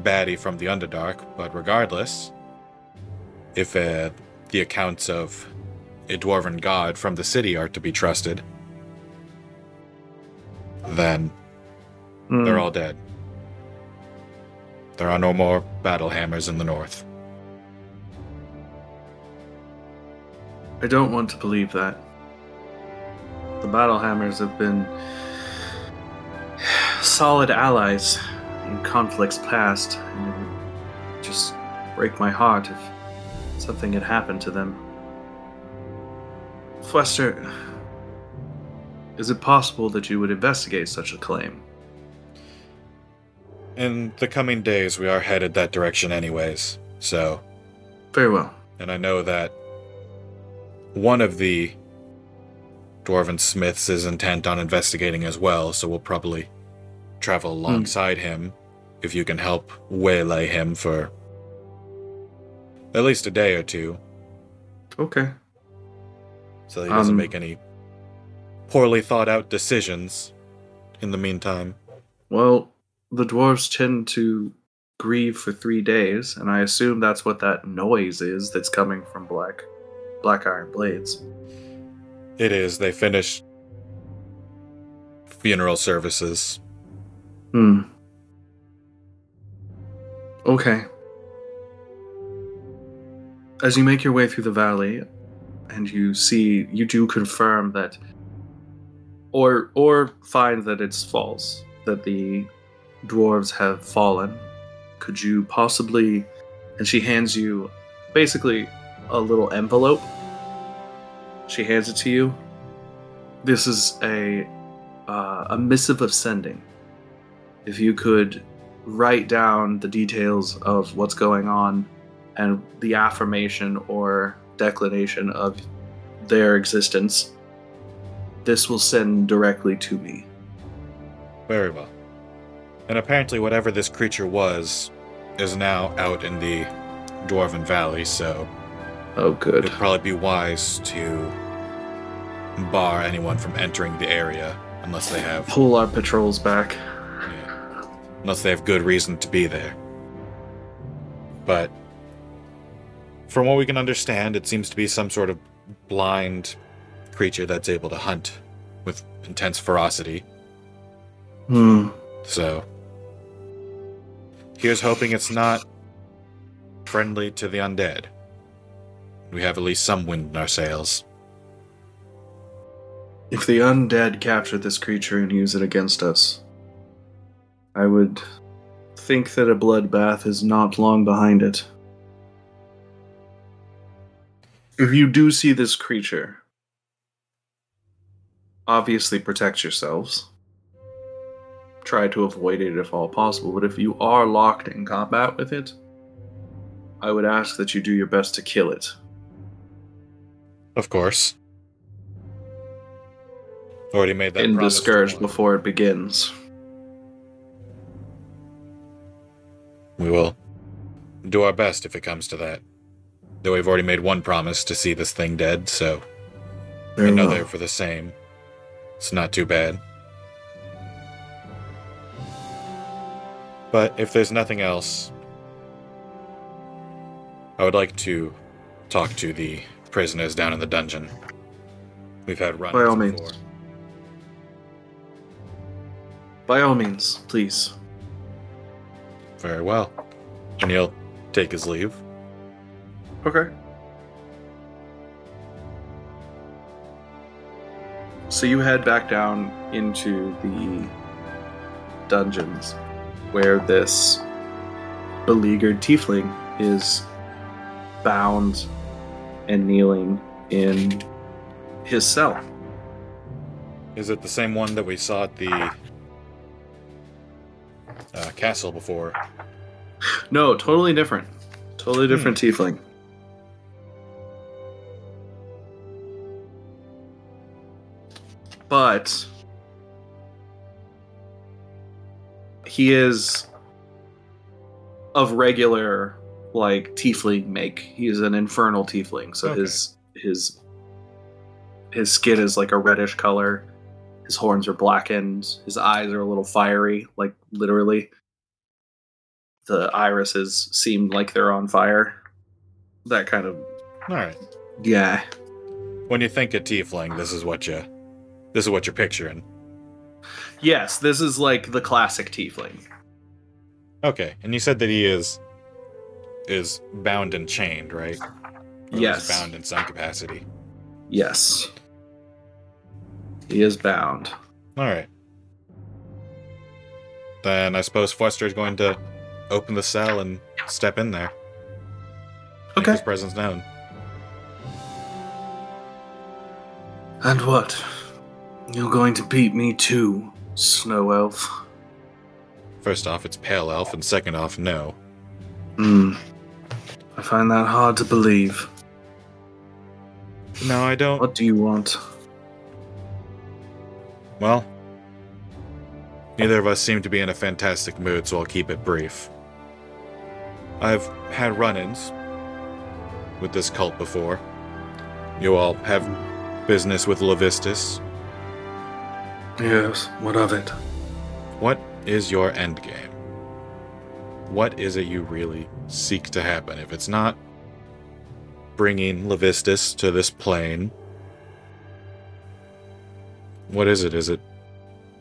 baddie from the Underdark, but regardless, if uh, the accounts of a dwarven god from the city are to be trusted, then mm. they're all dead. There are no more Battlehammers in the north. I don't want to believe that. The Battlehammers have been solid allies in conflicts past, and it would just break my heart if something had happened to them. Fwester, is it possible that you would investigate such a claim? In the coming days, we are headed that direction anyways, so... Very well. And I know that one of the Dwarven Smiths is intent on investigating as well, so we'll probably travel alongside mm. him if you can help waylay him for at least a day or two. Okay. So he doesn't um, make any poorly thought-out decisions in the meantime. Well, the dwarves tend to grieve for three days, and I assume that's what that noise is that's coming from Black, Black Iron Blades. It is. They finished funeral services. Hmm. Okay. As you make your way through the valley, and you see, you do confirm that, or or find that it's false, that the dwarves have fallen. Could you possibly, and she hands you basically a little envelope. She hands it to you. This is a uh, a missive of sending. If you could write down the details of what's going on and the affirmation or declination of their existence, this will send directly to me. Very well. And apparently whatever this creature was is now out in the Dwarven Valley, so... Oh, good. It'd probably be wise to bar anyone from entering the area unless they have... Pull our patrols back. Yeah. Unless they have good reason to be there. But from what we can understand, it seems to be some sort of blind creature that's able to hunt with intense ferocity. Hmm. So here's hoping it's not friendly to the undead. We have at least some wind in our sails. If the undead capture this creature and use it against us, I would think that a bloodbath is not long behind it. If you do see this creature, obviously protect yourselves. Try to avoid it if all possible, but if you are locked in combat with it, I would ask that you do your best to kill it. Of course. Already made that promise. End the scourge before it begins. We will do our best if it comes to that. Though we've already made one promise to see this thing dead, so another for the same. It's not too bad. But if there's nothing else, I would like to talk to the prisoners down in the dungeon. We've had run-ins before. By all means. By all means, please. Very well. And he'll take his leave. Okay. So you head back down into the dungeons where this beleaguered tiefling is bound and kneeling in his cell. Is it the same one that we saw at the uh, castle before? No, totally different. Totally different hmm. tiefling. But he is of regular, like, tiefling make. He is an infernal tiefling, so okay. his his his skin is like a reddish color. His horns are blackened. His eyes are a little fiery, like literally. The irises seem like they're on fire. That kind of. All right. Yeah. When you think of tiefling, this is what you. This is what you're picturing. Yes, this is like the classic tiefling. Okay, and you said that he is is bound and chained, right? Or yes. Bound in some capacity. Yes. He is bound. All right. Then I suppose Fwester is going to open the cell and step in there. Okay. Make his presence known. And what? You're going to beat me too, Snow Elf. First off, it's Pale Elf, and second off, no. Hmm. I find that hard to believe. No, I don't. What do you want? Well, neither of us seem to be in a fantastic mood, so I'll keep it brief. I've had run-ins with this cult before. You all have business with Levistus. Yes, what of it? What is your endgame? What is it you really seek to happen? If it's not bringing Levistus to this plane, what is it? Is it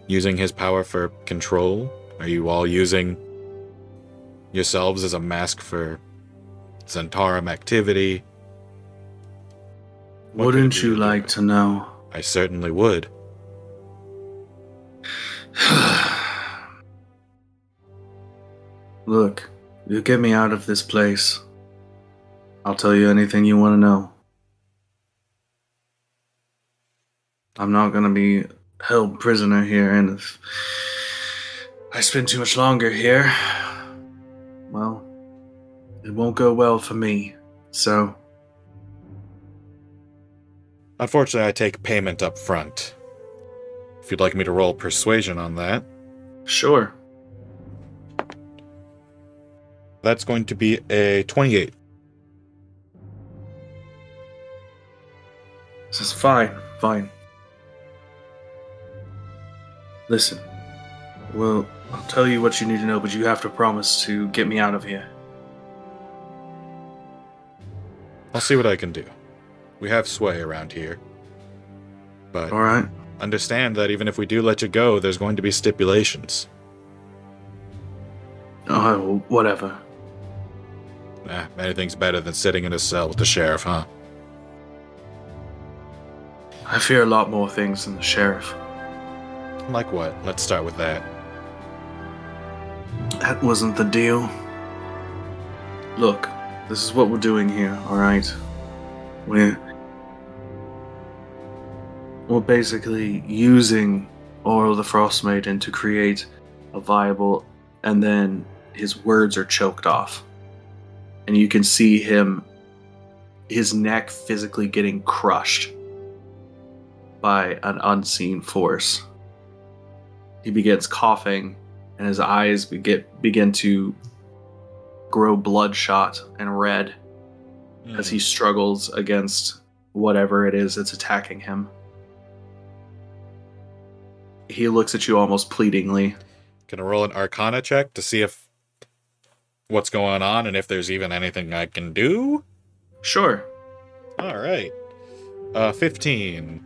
using his power for control? Are you all using yourselves as a mask for Zentaurum activity? What Wouldn't you like to know? I certainly would. Look, you get me out of this place, I'll tell you anything you want to know. I'm not going to be held prisoner here, and if I spend too much longer here, well, it won't go well for me, so... Unfortunately, I take payment up front. If you'd like me to roll persuasion on that. Sure. That's going to be a twenty-eight. This is fine, fine. Listen, well, I'll tell you what you need to know, but you have to promise to get me out of here. I'll see what I can do. We have sway around here. But all right. Understand that even if we do let you go, there's going to be stipulations. Oh, whatever. Nah, anything's better than sitting in a cell with the sheriff, huh? I fear a lot more things than the sheriff. Like what? Let's start with that. That wasn't the deal. Look, this is what we're doing here, alright? We're... We're basically using Auril the Frost Maiden to create a viable... And then his words are choked off. And you can see him... His neck physically getting crushed by an unseen force. He begins coughing, and his eyes get, begin to grow bloodshot and red mm. as he struggles against whatever it is that's attacking him. He looks at you almost pleadingly. Gonna roll an Arcana check to see if what's going on and if there's even anything I can do? Sure. All right. Uh, fifteen.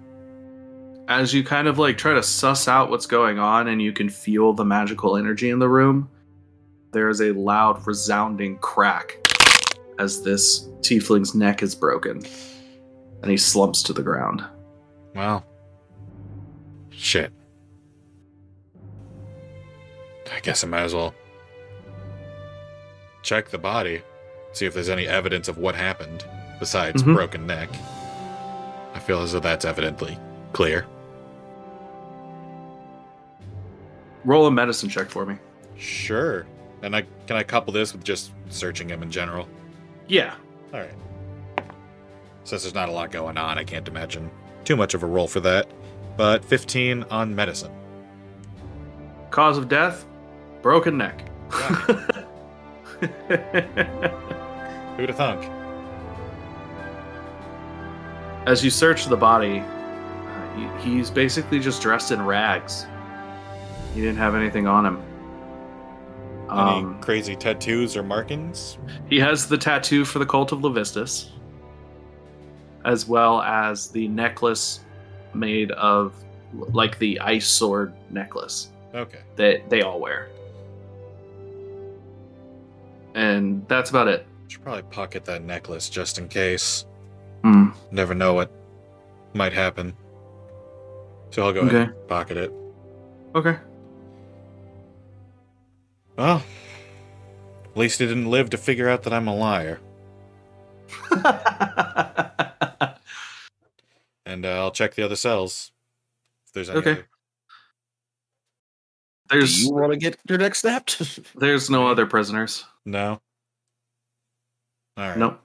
As you kind of like try to suss out what's going on and you can feel the magical energy in the room, there is a loud resounding crack as this tiefling's neck is broken and he slumps to the ground. Well, shit. I guess I might as well check the body, see if there's any evidence of what happened besides mm-hmm. broken neck. I feel as though that's evidently clear. Roll a medicine check for me. Sure. And I can I couple this with just searching him in general? Yeah. All right. Since there's not a lot going on, I can't imagine too much of a roll for that. But fifteen on medicine. Cause of death? Broken neck. Right. Who'd have thunk? As you search the body, uh, he, he's basically just dressed in rags. He didn't have anything on him. Any um, crazy tattoos or markings? He has the tattoo for the Cult of Levistus, as well as the necklace made of, like, the ice sword necklace. Okay. That they all wear. And that's about it. Should probably pocket that necklace just in case. Mm. Never know what might happen. So I'll go okay. ahead and pocket it. Okay. Well, at least he didn't live to figure out that I'm a liar. And uh, I'll check the other cells. If there's any okay. other. There's, Do you want to get your neck snapped? There's no other prisoners. No? Alright. Nope.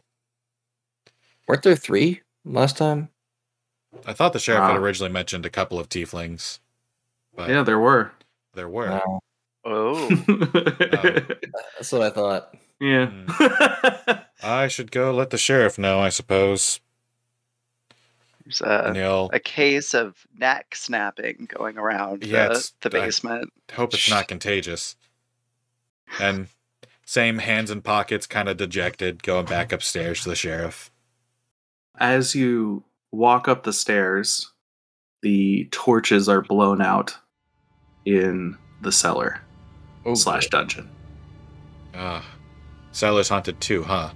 Weren't there three last time? I thought the sheriff wow. had originally mentioned a couple of tieflings. But yeah, there were. There were. Wow. Oh. uh, That's what I thought. Yeah. Mm. I should go let the sheriff know, I suppose. There's a, a case of neck snapping going around yeah, the, the basement. I hope it's not contagious. And same, hands in pockets, kind of dejected, going back upstairs to the sheriff. As you walk up the stairs, the torches are blown out in the cellar oh, slash dungeon. Ah, uh, cellar's haunted too, huh?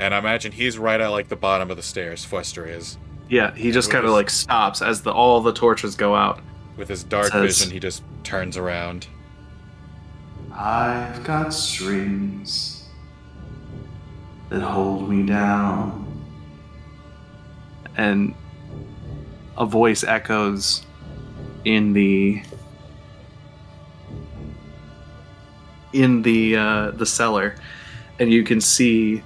And I imagine he's right at like the bottom of the stairs. Fwester is. Yeah, he just kind of like stops as the all the torches go out. With his dark says, vision, he just turns around. I've got strings that hold me down. And a voice echoes in the in the uh, the cellar, and you can see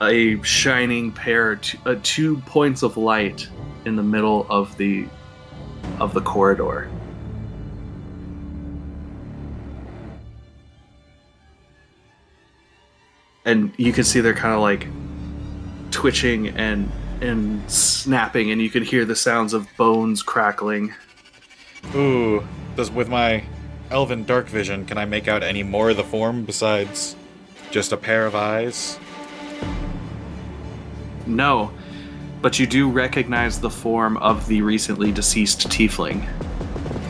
a shining pair, t- uh, two points of light in the middle of the of the corridor. And you can see they're kind of like twitching and and snapping, and you can hear the sounds of bones crackling. Ooh, does, with my elven dark vision, can I make out any more of the form besides just a pair of eyes? No, but you do recognize the form of the recently deceased tiefling.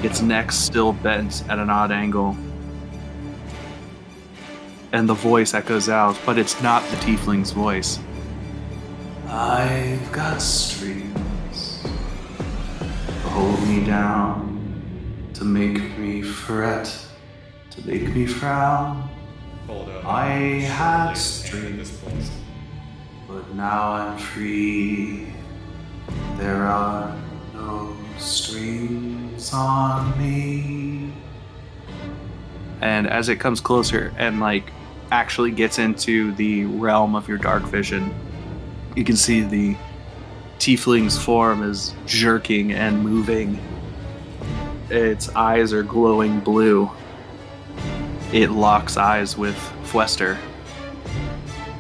Its neck still bent at an odd angle. And the voice echoes out, but it's not the tiefling's voice. I've got strings to hold me down, to make me fret, to make me frown. I had strings, but now I'm free. There are no strings on me. And as it comes closer and like actually gets into the realm of your dark vision, you can see the tiefling's form is jerking and moving. Its eyes are glowing blue. It locks eyes with Fwester.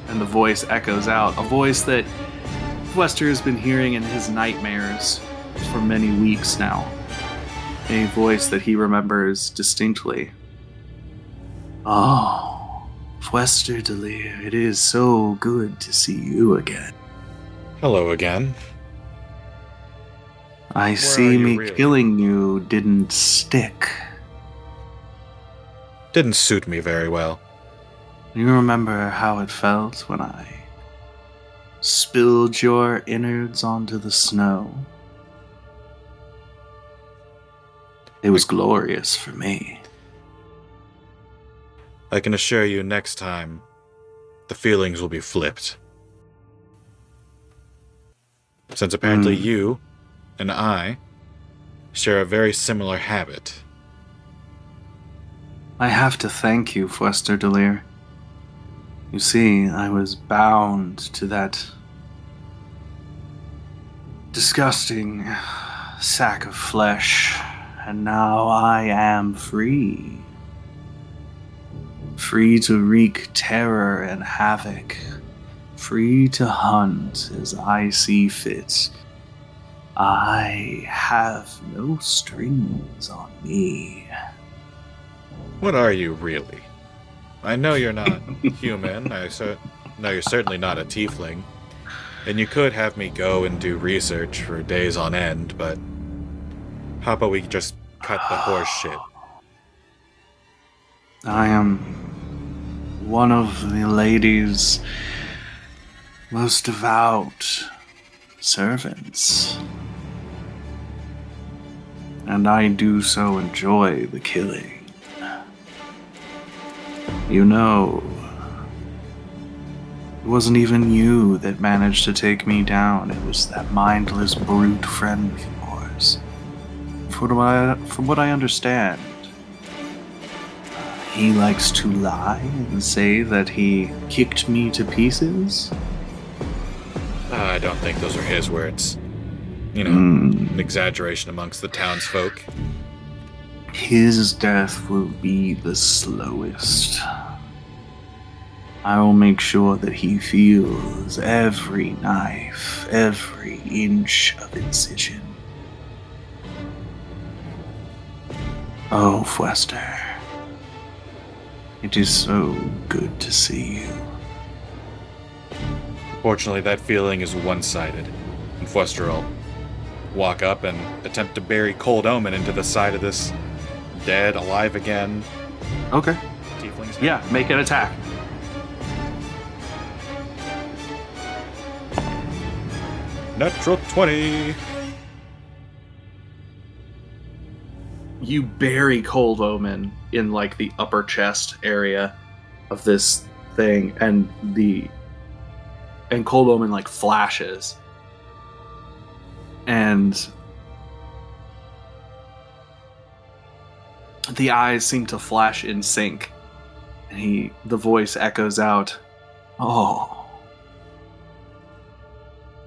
And the voice echoes out, a voice that Fwester has been hearing in his nightmares for many weeks now. A voice that he remembers distinctly. Oh, Fwester Delir, it is so good to see you again. Hello again. I Where see me really? killing you didn't stick. Didn't suit me very well. You remember how it felt when I spilled your innards onto the snow? It was glorious for me. I can assure you next time, the feelings will be flipped. Since apparently mm. you and I share a very similar habit. I have to thank you, Fwester Delir. You see, I was bound to that disgusting sack of flesh, and now I am free. Free to wreak terror and havoc. Free to hunt as I see fit. I have no strings on me. What are you, really? I know you're not human. I cer- no, you're certainly not a tiefling. And you could have me go and do research for days on end, but how about we just cut the horse shit? I am one of the lady's most devout servants. And I do so enjoy the killing. You know, it wasn't even you that managed to take me down. It was that mindless brute friend of yours. From what I, from what I understand, he likes to lie and say that he kicked me to pieces? Uh, I don't think those are his words. You know, mm. an exaggeration amongst the townsfolk. His death will be the slowest. I will make sure that he feels every knife, every inch of incision. Oh, Fwester. It is so good to see you. Fortunately, that feeling is one-sided. And Fwester will walk up and attempt to bury Cold Omen into the side of this dead, alive again. Okay. Tiefling's yeah, make an attack. Natural twenty. You bury Cold Omen in, like, the upper chest area of this thing, and the... And Cold Omen, like, flashes. And... the eyes seem to flash in sync. And he... The voice echoes out, "Oh,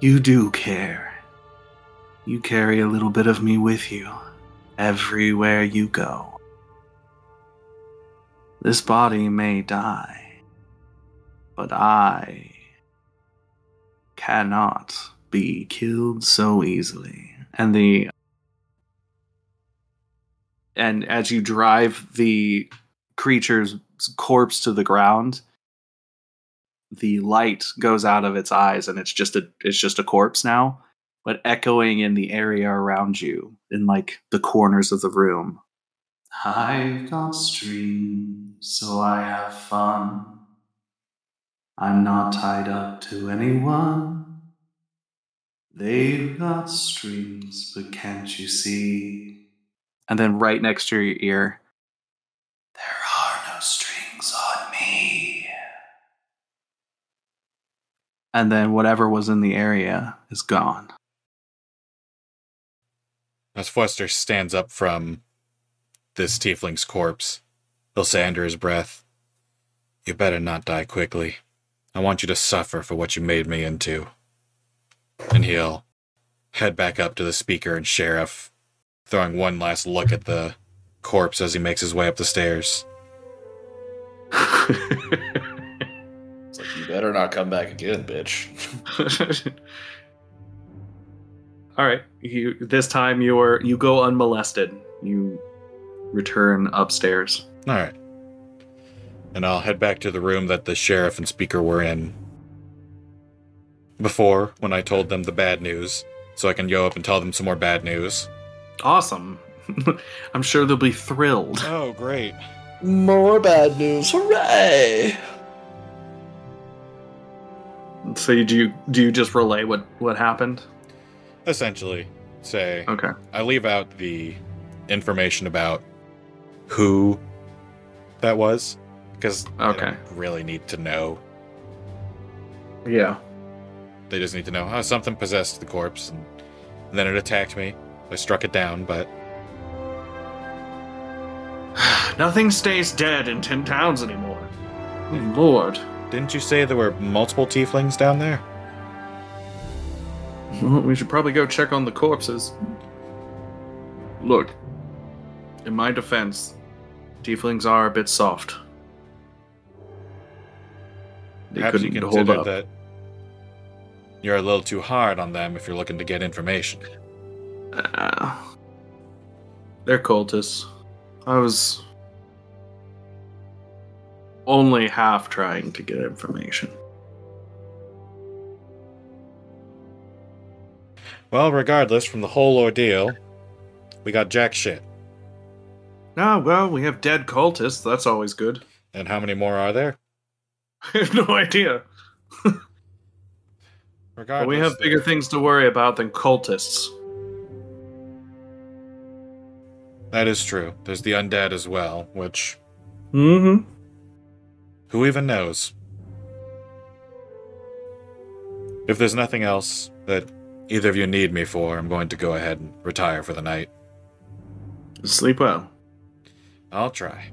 You do care. You carry a little bit of me with you, everywhere you go. This body may die, but I cannot be killed so easily. And the and as you drive the creature's corpse to the ground, the light goes out of its eyes, and it's just a it's just a corpse now, but echoing in the area around you, in like the corners of the room. I've got streams, so I have fun. I'm not tied up to anyone. They've got strings, but can't you see? And then right next to your ear, there are no strings on me. And then whatever was in the area is gone. As Fwester stands up from this tiefling's corpse, he'll say under his breath, "You better not die quickly. I want you to suffer for what you made me into." And he'll head back up to the speaker and sheriff, throwing one last look at the corpse as he makes his way up the stairs. It's like, you better not come back again, bitch. All right, you, this time you're you go unmolested. You return upstairs. All right. And I'll head back to the room that the sheriff and speaker were in before, when I told them the bad news, so I can go up and tell them some more bad news. Awesome. I'm sure they'll be thrilled. Oh, great. More bad news. Hooray! So do you, do you just relay what, what happened? Essentially, say... Okay. I leave out the information about who that was, because okay. They don't really need to know. Yeah. They just need to know, oh, something possessed the corpse, and, and then it attacked me. I struck it down, but... Nothing stays dead in Ten Towns anymore. Oh, Lord. Didn't you say there were multiple tieflings down there? Well, we should probably go check on the corpses. Look, in my defense, tieflings are a bit soft. They Perhaps couldn't you consider hold up. That you're a little too hard on them if you're looking to get information. Uh, they're cultists. I was only half trying to get information. Well, regardless, from the whole ordeal, we got jack shit. Ah, well, we have dead cultists. That's always good. And how many more are there? I have no idea. Regardless, we have bigger things to worry about than cultists. That is true. There's the undead as well, which... Mm-hmm. Who even knows? If there's nothing else that either of you need me for, I'm going to go ahead and retire for the night. Sleep well. I'll try.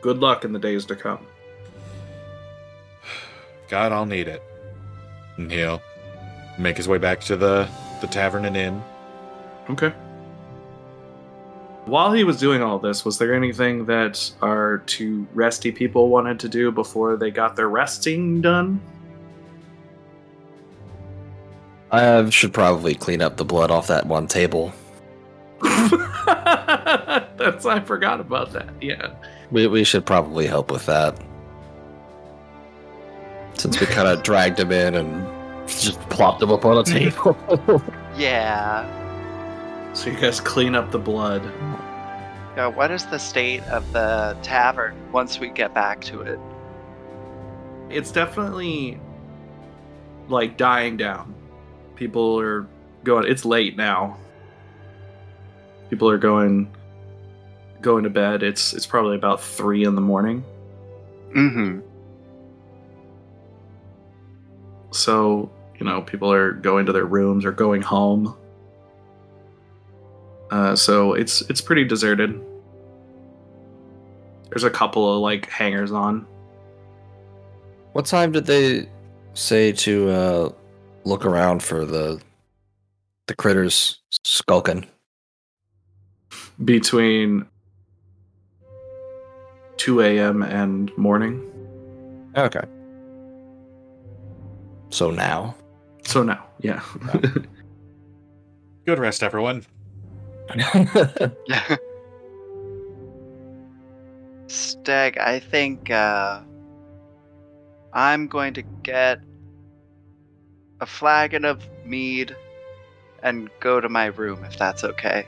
Good luck in the days to come. God, I'll need it. And he'll make his way back to the, the tavern and inn. Okay. While he was doing all this, was there anything that our two resty people wanted to do before they got their resting done? I should probably clean up the blood off that one table. That's I forgot about that, yeah. We, we should probably help with that. Since we kind of dragged him in and just plopped him up on a table. Yeah. So you guys clean up the blood. Now, what is the state of the tavern once we get back to it? It's definitely, like, dying down. People are going... It's late now. People are going going to bed. It's, it's probably about three in the morning. Mm-hmm. So, you know, people are going to their rooms or going home. Uh, so it's it's pretty deserted. There's a couple of, like, hangers-on. What time did they say to uh, look around for the the critters skulking. Between two a.m. and morning. Okay. So now. So now, yeah. yeah. Good rest, everyone. Stag, I think uh, I'm going to get a flagon of mead and go to my room, if that's okay.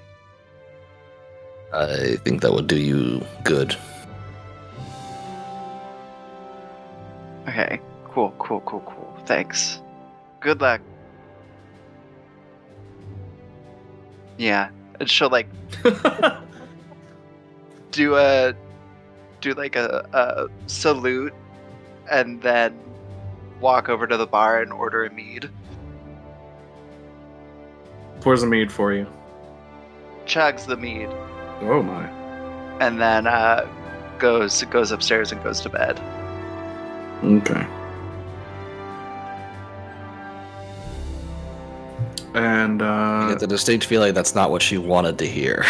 I think that would do you good. Okay, cool, cool, cool, cool. Thanks. Good luck. Yeah, and she'll like do a do like a, a salute, and then walk over to the bar and order a mead. Pours a mead for you. Chugs the mead. Oh my! And then uh, goes goes upstairs and goes to bed. Okay. And uh, you get the distinct feeling that's not what she wanted to hear.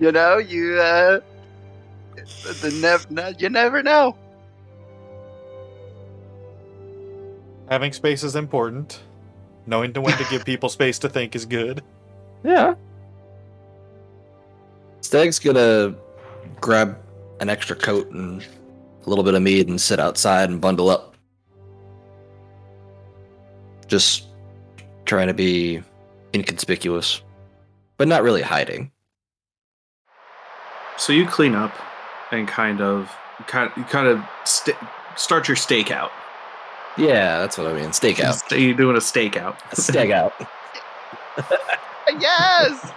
You know, you uh, the nev- ne- you never know. Having space is important. Knowing when to give people space to think is good. Yeah. Stag's gonna grab an extra coat and a little bit of mead and sit outside and bundle up. Just trying to be inconspicuous. But not really hiding. So you clean up and kind of kind of, kind of st- start your stakeout. Yeah, that's what I mean. Stakeout. St- you're doing a stakeout. A stakeout. Yes!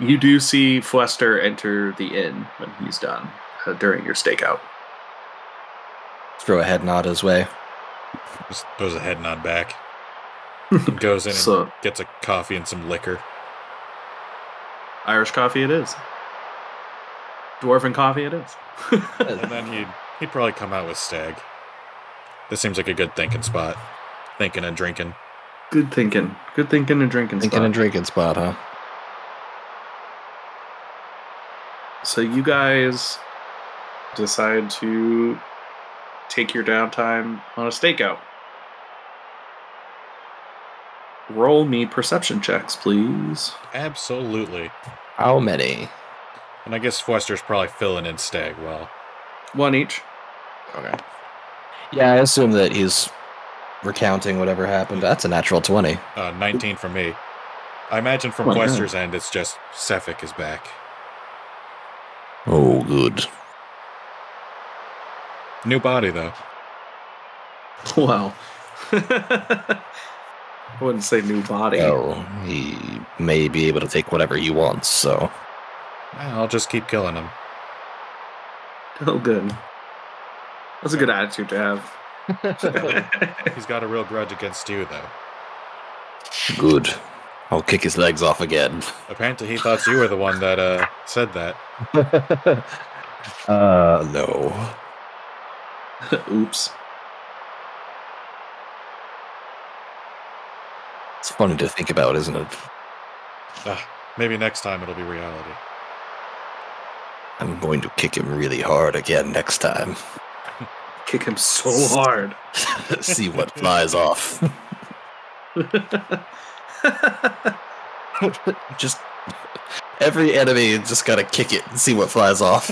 You do see Fwester enter the inn when he's done uh, during your stakeout. Throw a head nod his way. Just throws a head nod back. Goes in so, and gets a coffee and some liquor. Irish coffee it is. Dwarven coffee it is. And then he... He'd probably come out with Stag. This seems like a good thinking spot. Thinking and drinking. Good thinking. Good thinking and drinking thinking spot. Thinking and drinking spot, huh? So you guys decide to take your downtime on a stakeout. Roll me perception checks, please. Absolutely. How many? And I guess Fwester's probably filling in Stag well. One each. Okay. Yeah, I assume that he's recounting whatever happened. That's a natural twenty. Uh, nineteen for me. I imagine from Quester's end, it's just Sefik is back. Oh, good. New body, though. Wow. I wouldn't say new body. Well, he may be able to take whatever he wants, so... I'll just keep killing him. Oh, good. That's a good attitude to have. He's got a real grudge against you, though. Good. I'll kick his legs off again. Apparently he thought you were the one that uh, said that. Uh, no. Oops. It's funny to think about, isn't it? Uh, maybe next time it'll be reality. I'm going to kick him really hard again next time. Kick him so hard. See what flies off. Just every enemy just gotta kick it and see what flies off.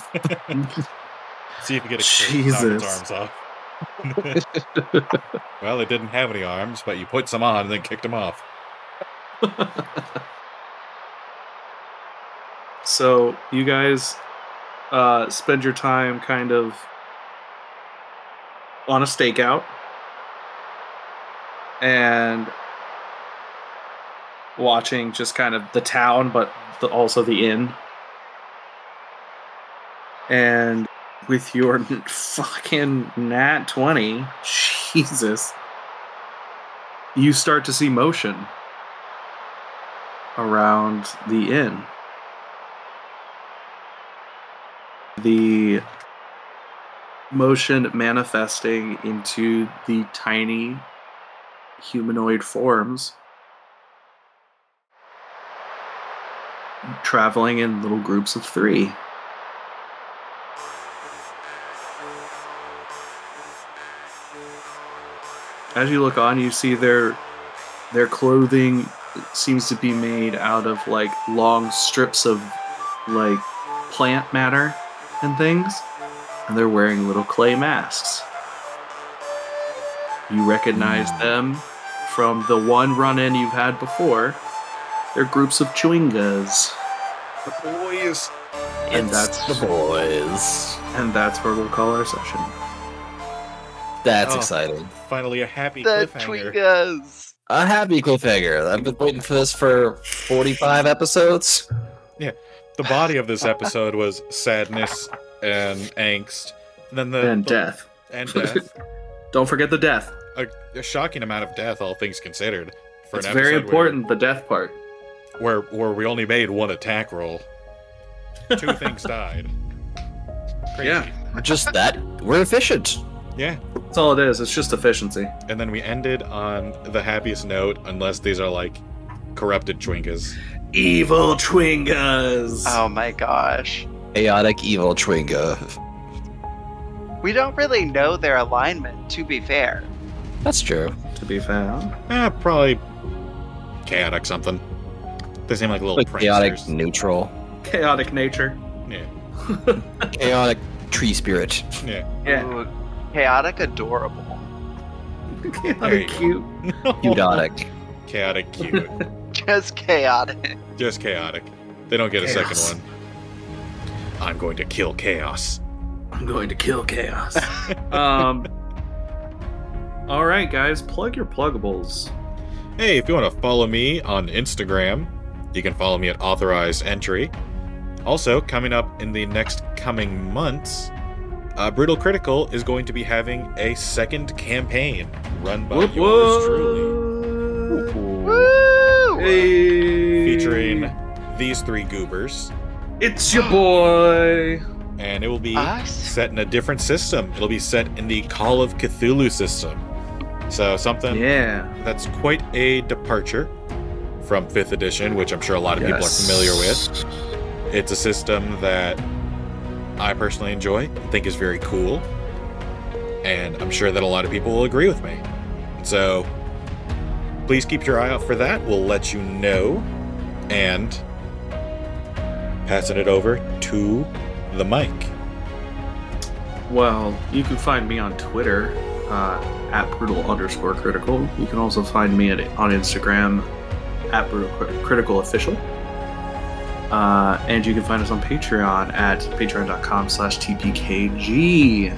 See if you get a kick knock its arms off. Well, it didn't have any arms, but you put some on and then kicked them off. So you guys Uh, spend your time kind of on a stakeout and watching just kind of the town, but the, also the inn. And with your fucking nat twenty, Jesus, you start to see motion around the inn. the motion manifesting into the tiny humanoid forms, traveling in little groups of three. As you look on, you see their their clothing seems to be made out of like long strips of like plant matter and things, and they're wearing little clay masks. You recognize them from the one run-in you've had before. They're groups of chwingas. The boys. And it's that's the boys. And that's where we'll call our session. That's oh, exciting. Finally a happy the cliffhanger. The chwingas. A happy cliffhanger. I've been waiting for this for forty-five episodes. Yeah. The body of this episode was sadness and angst. And then the And the, death. And death. Don't forget the death. A, a shocking amount of death, all things considered. For it's an very important, where, the death part. Where where we only made one attack roll. Two things died. Crazy. Yeah. Just that. We're efficient. Yeah. That's all it is. It's just efficiency. And then we ended on the happiest note, unless these are like corrupted chwingas. Evil chwingas! Oh my gosh. Chaotic evil chwinga. We don't really know their alignment, to be fair. That's true. To be fair. Eh, probably chaotic something. They seem like little like chaotic neutral. Chaotic nature. Yeah. Chaotic tree spirit. Yeah. Yeah. Ooh, chaotic adorable. Chaotic cute. Chaotic. Chaotic cute. Just chaotic. Just chaotic. They don't get chaos. A second one. I'm going to kill chaos. I'm going to kill chaos. um. All right, guys, plug your pluggables. Hey, if you want to follow me on Instagram, you can follow me at Authorized Entry. Also, coming up in the next coming months, uh, Brutal Critical is going to be having a second campaign run by whoop, yours whoop. Truly. Woo! Hey. Featuring these three goobers. It's your boy! And it will be Us? set in a different system. It'll be set in the Call of Cthulhu system. So something yeah. that's quite a departure from fifth edition, which I'm sure a lot of yes. people are familiar with. It's a system that I personally enjoy, think is very cool, and I'm sure that a lot of people will agree with me. So please keep your eye out for that. We'll let you know. And passing it over to the mic. Well, you can find me on Twitter uh, at brutal underscore critical. You can also find me at, on Instagram at brutal critical official. Uh, and you can find us on Patreon at patreon.com slash tpkg.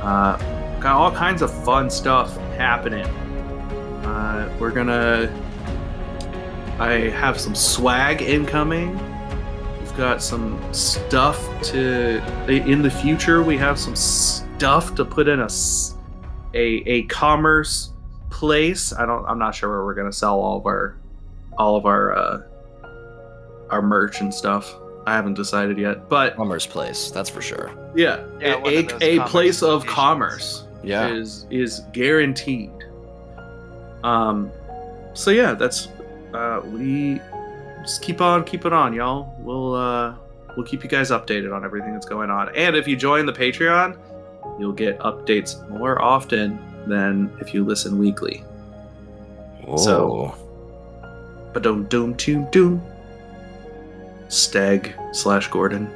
Uh, got all kinds of fun stuff happening. Uh, we're gonna... I have some swag incoming. Got some stuff to in the future. We have some stuff to put in a a, a commerce place. I don't. I'm not sure where we're gonna sell all of our all of our uh, our merch and stuff. I haven't decided yet. But commerce place, that's for sure. Yeah, yeah a, a, a place of commerce. Yeah, is is guaranteed. Um, so yeah, that's uh, we. Just keep on, keep it on, y'all. We'll uh, we'll keep you guys updated on everything that's going on. And if you join the Patreon, you'll get updates more often than if you listen weekly. Whoa. So, ba-dum-dum-tum-dum. Stag slash Gordon.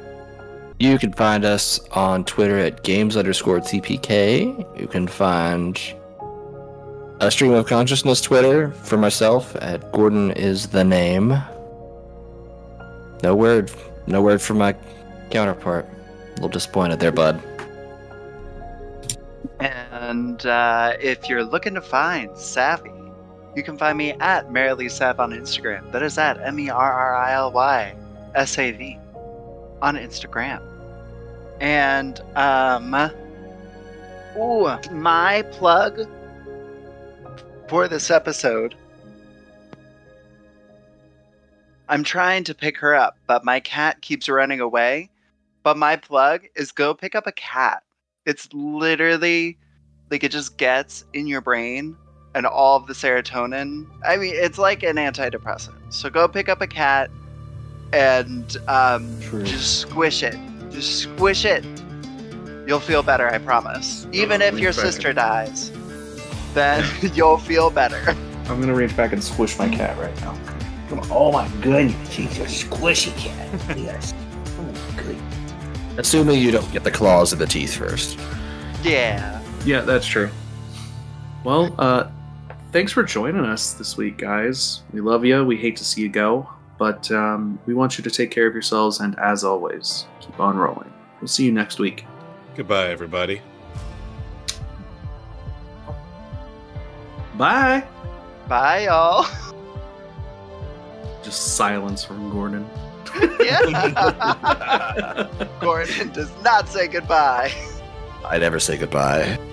You can find us on Twitter at games underscore tpk. You can find a Stream of Consciousness Twitter for myself at Gordon is the name. No word. No word from my counterpart. A little disappointed there, bud. And uh, if you're looking to find Savvy, you can find me at MerrilySav on Instagram. That is at M E R R I L Y S A V on Instagram. And, um... ooh, my plug for this episode... I'm trying to pick her up, but my cat keeps running away, But my plug is go pick up a cat. It's literally, like, it just gets in your brain and all of the serotonin. I mean, it's like an antidepressant. So go pick up a cat and um, just squish it. Just squish it. You'll feel better, I promise. Even if your sister dies, then you'll feel better. I'm going to reach back and squish my cat right now. Come on. Oh my goodness, she's a squishy cat. Yes. Oh, good. Assuming you don't get the claws or the teeth first. Yeah. Yeah, that's true. Well, uh, thanks for joining us this week, guys. We love you. We hate to see you go. But um, we want you to take care of yourselves. And as always, keep on rolling. We'll see you next week. Goodbye, everybody. Bye. Bye, y'all. Just silence from Gordon. Yeah. Gordon does not say goodbye. I never say goodbye.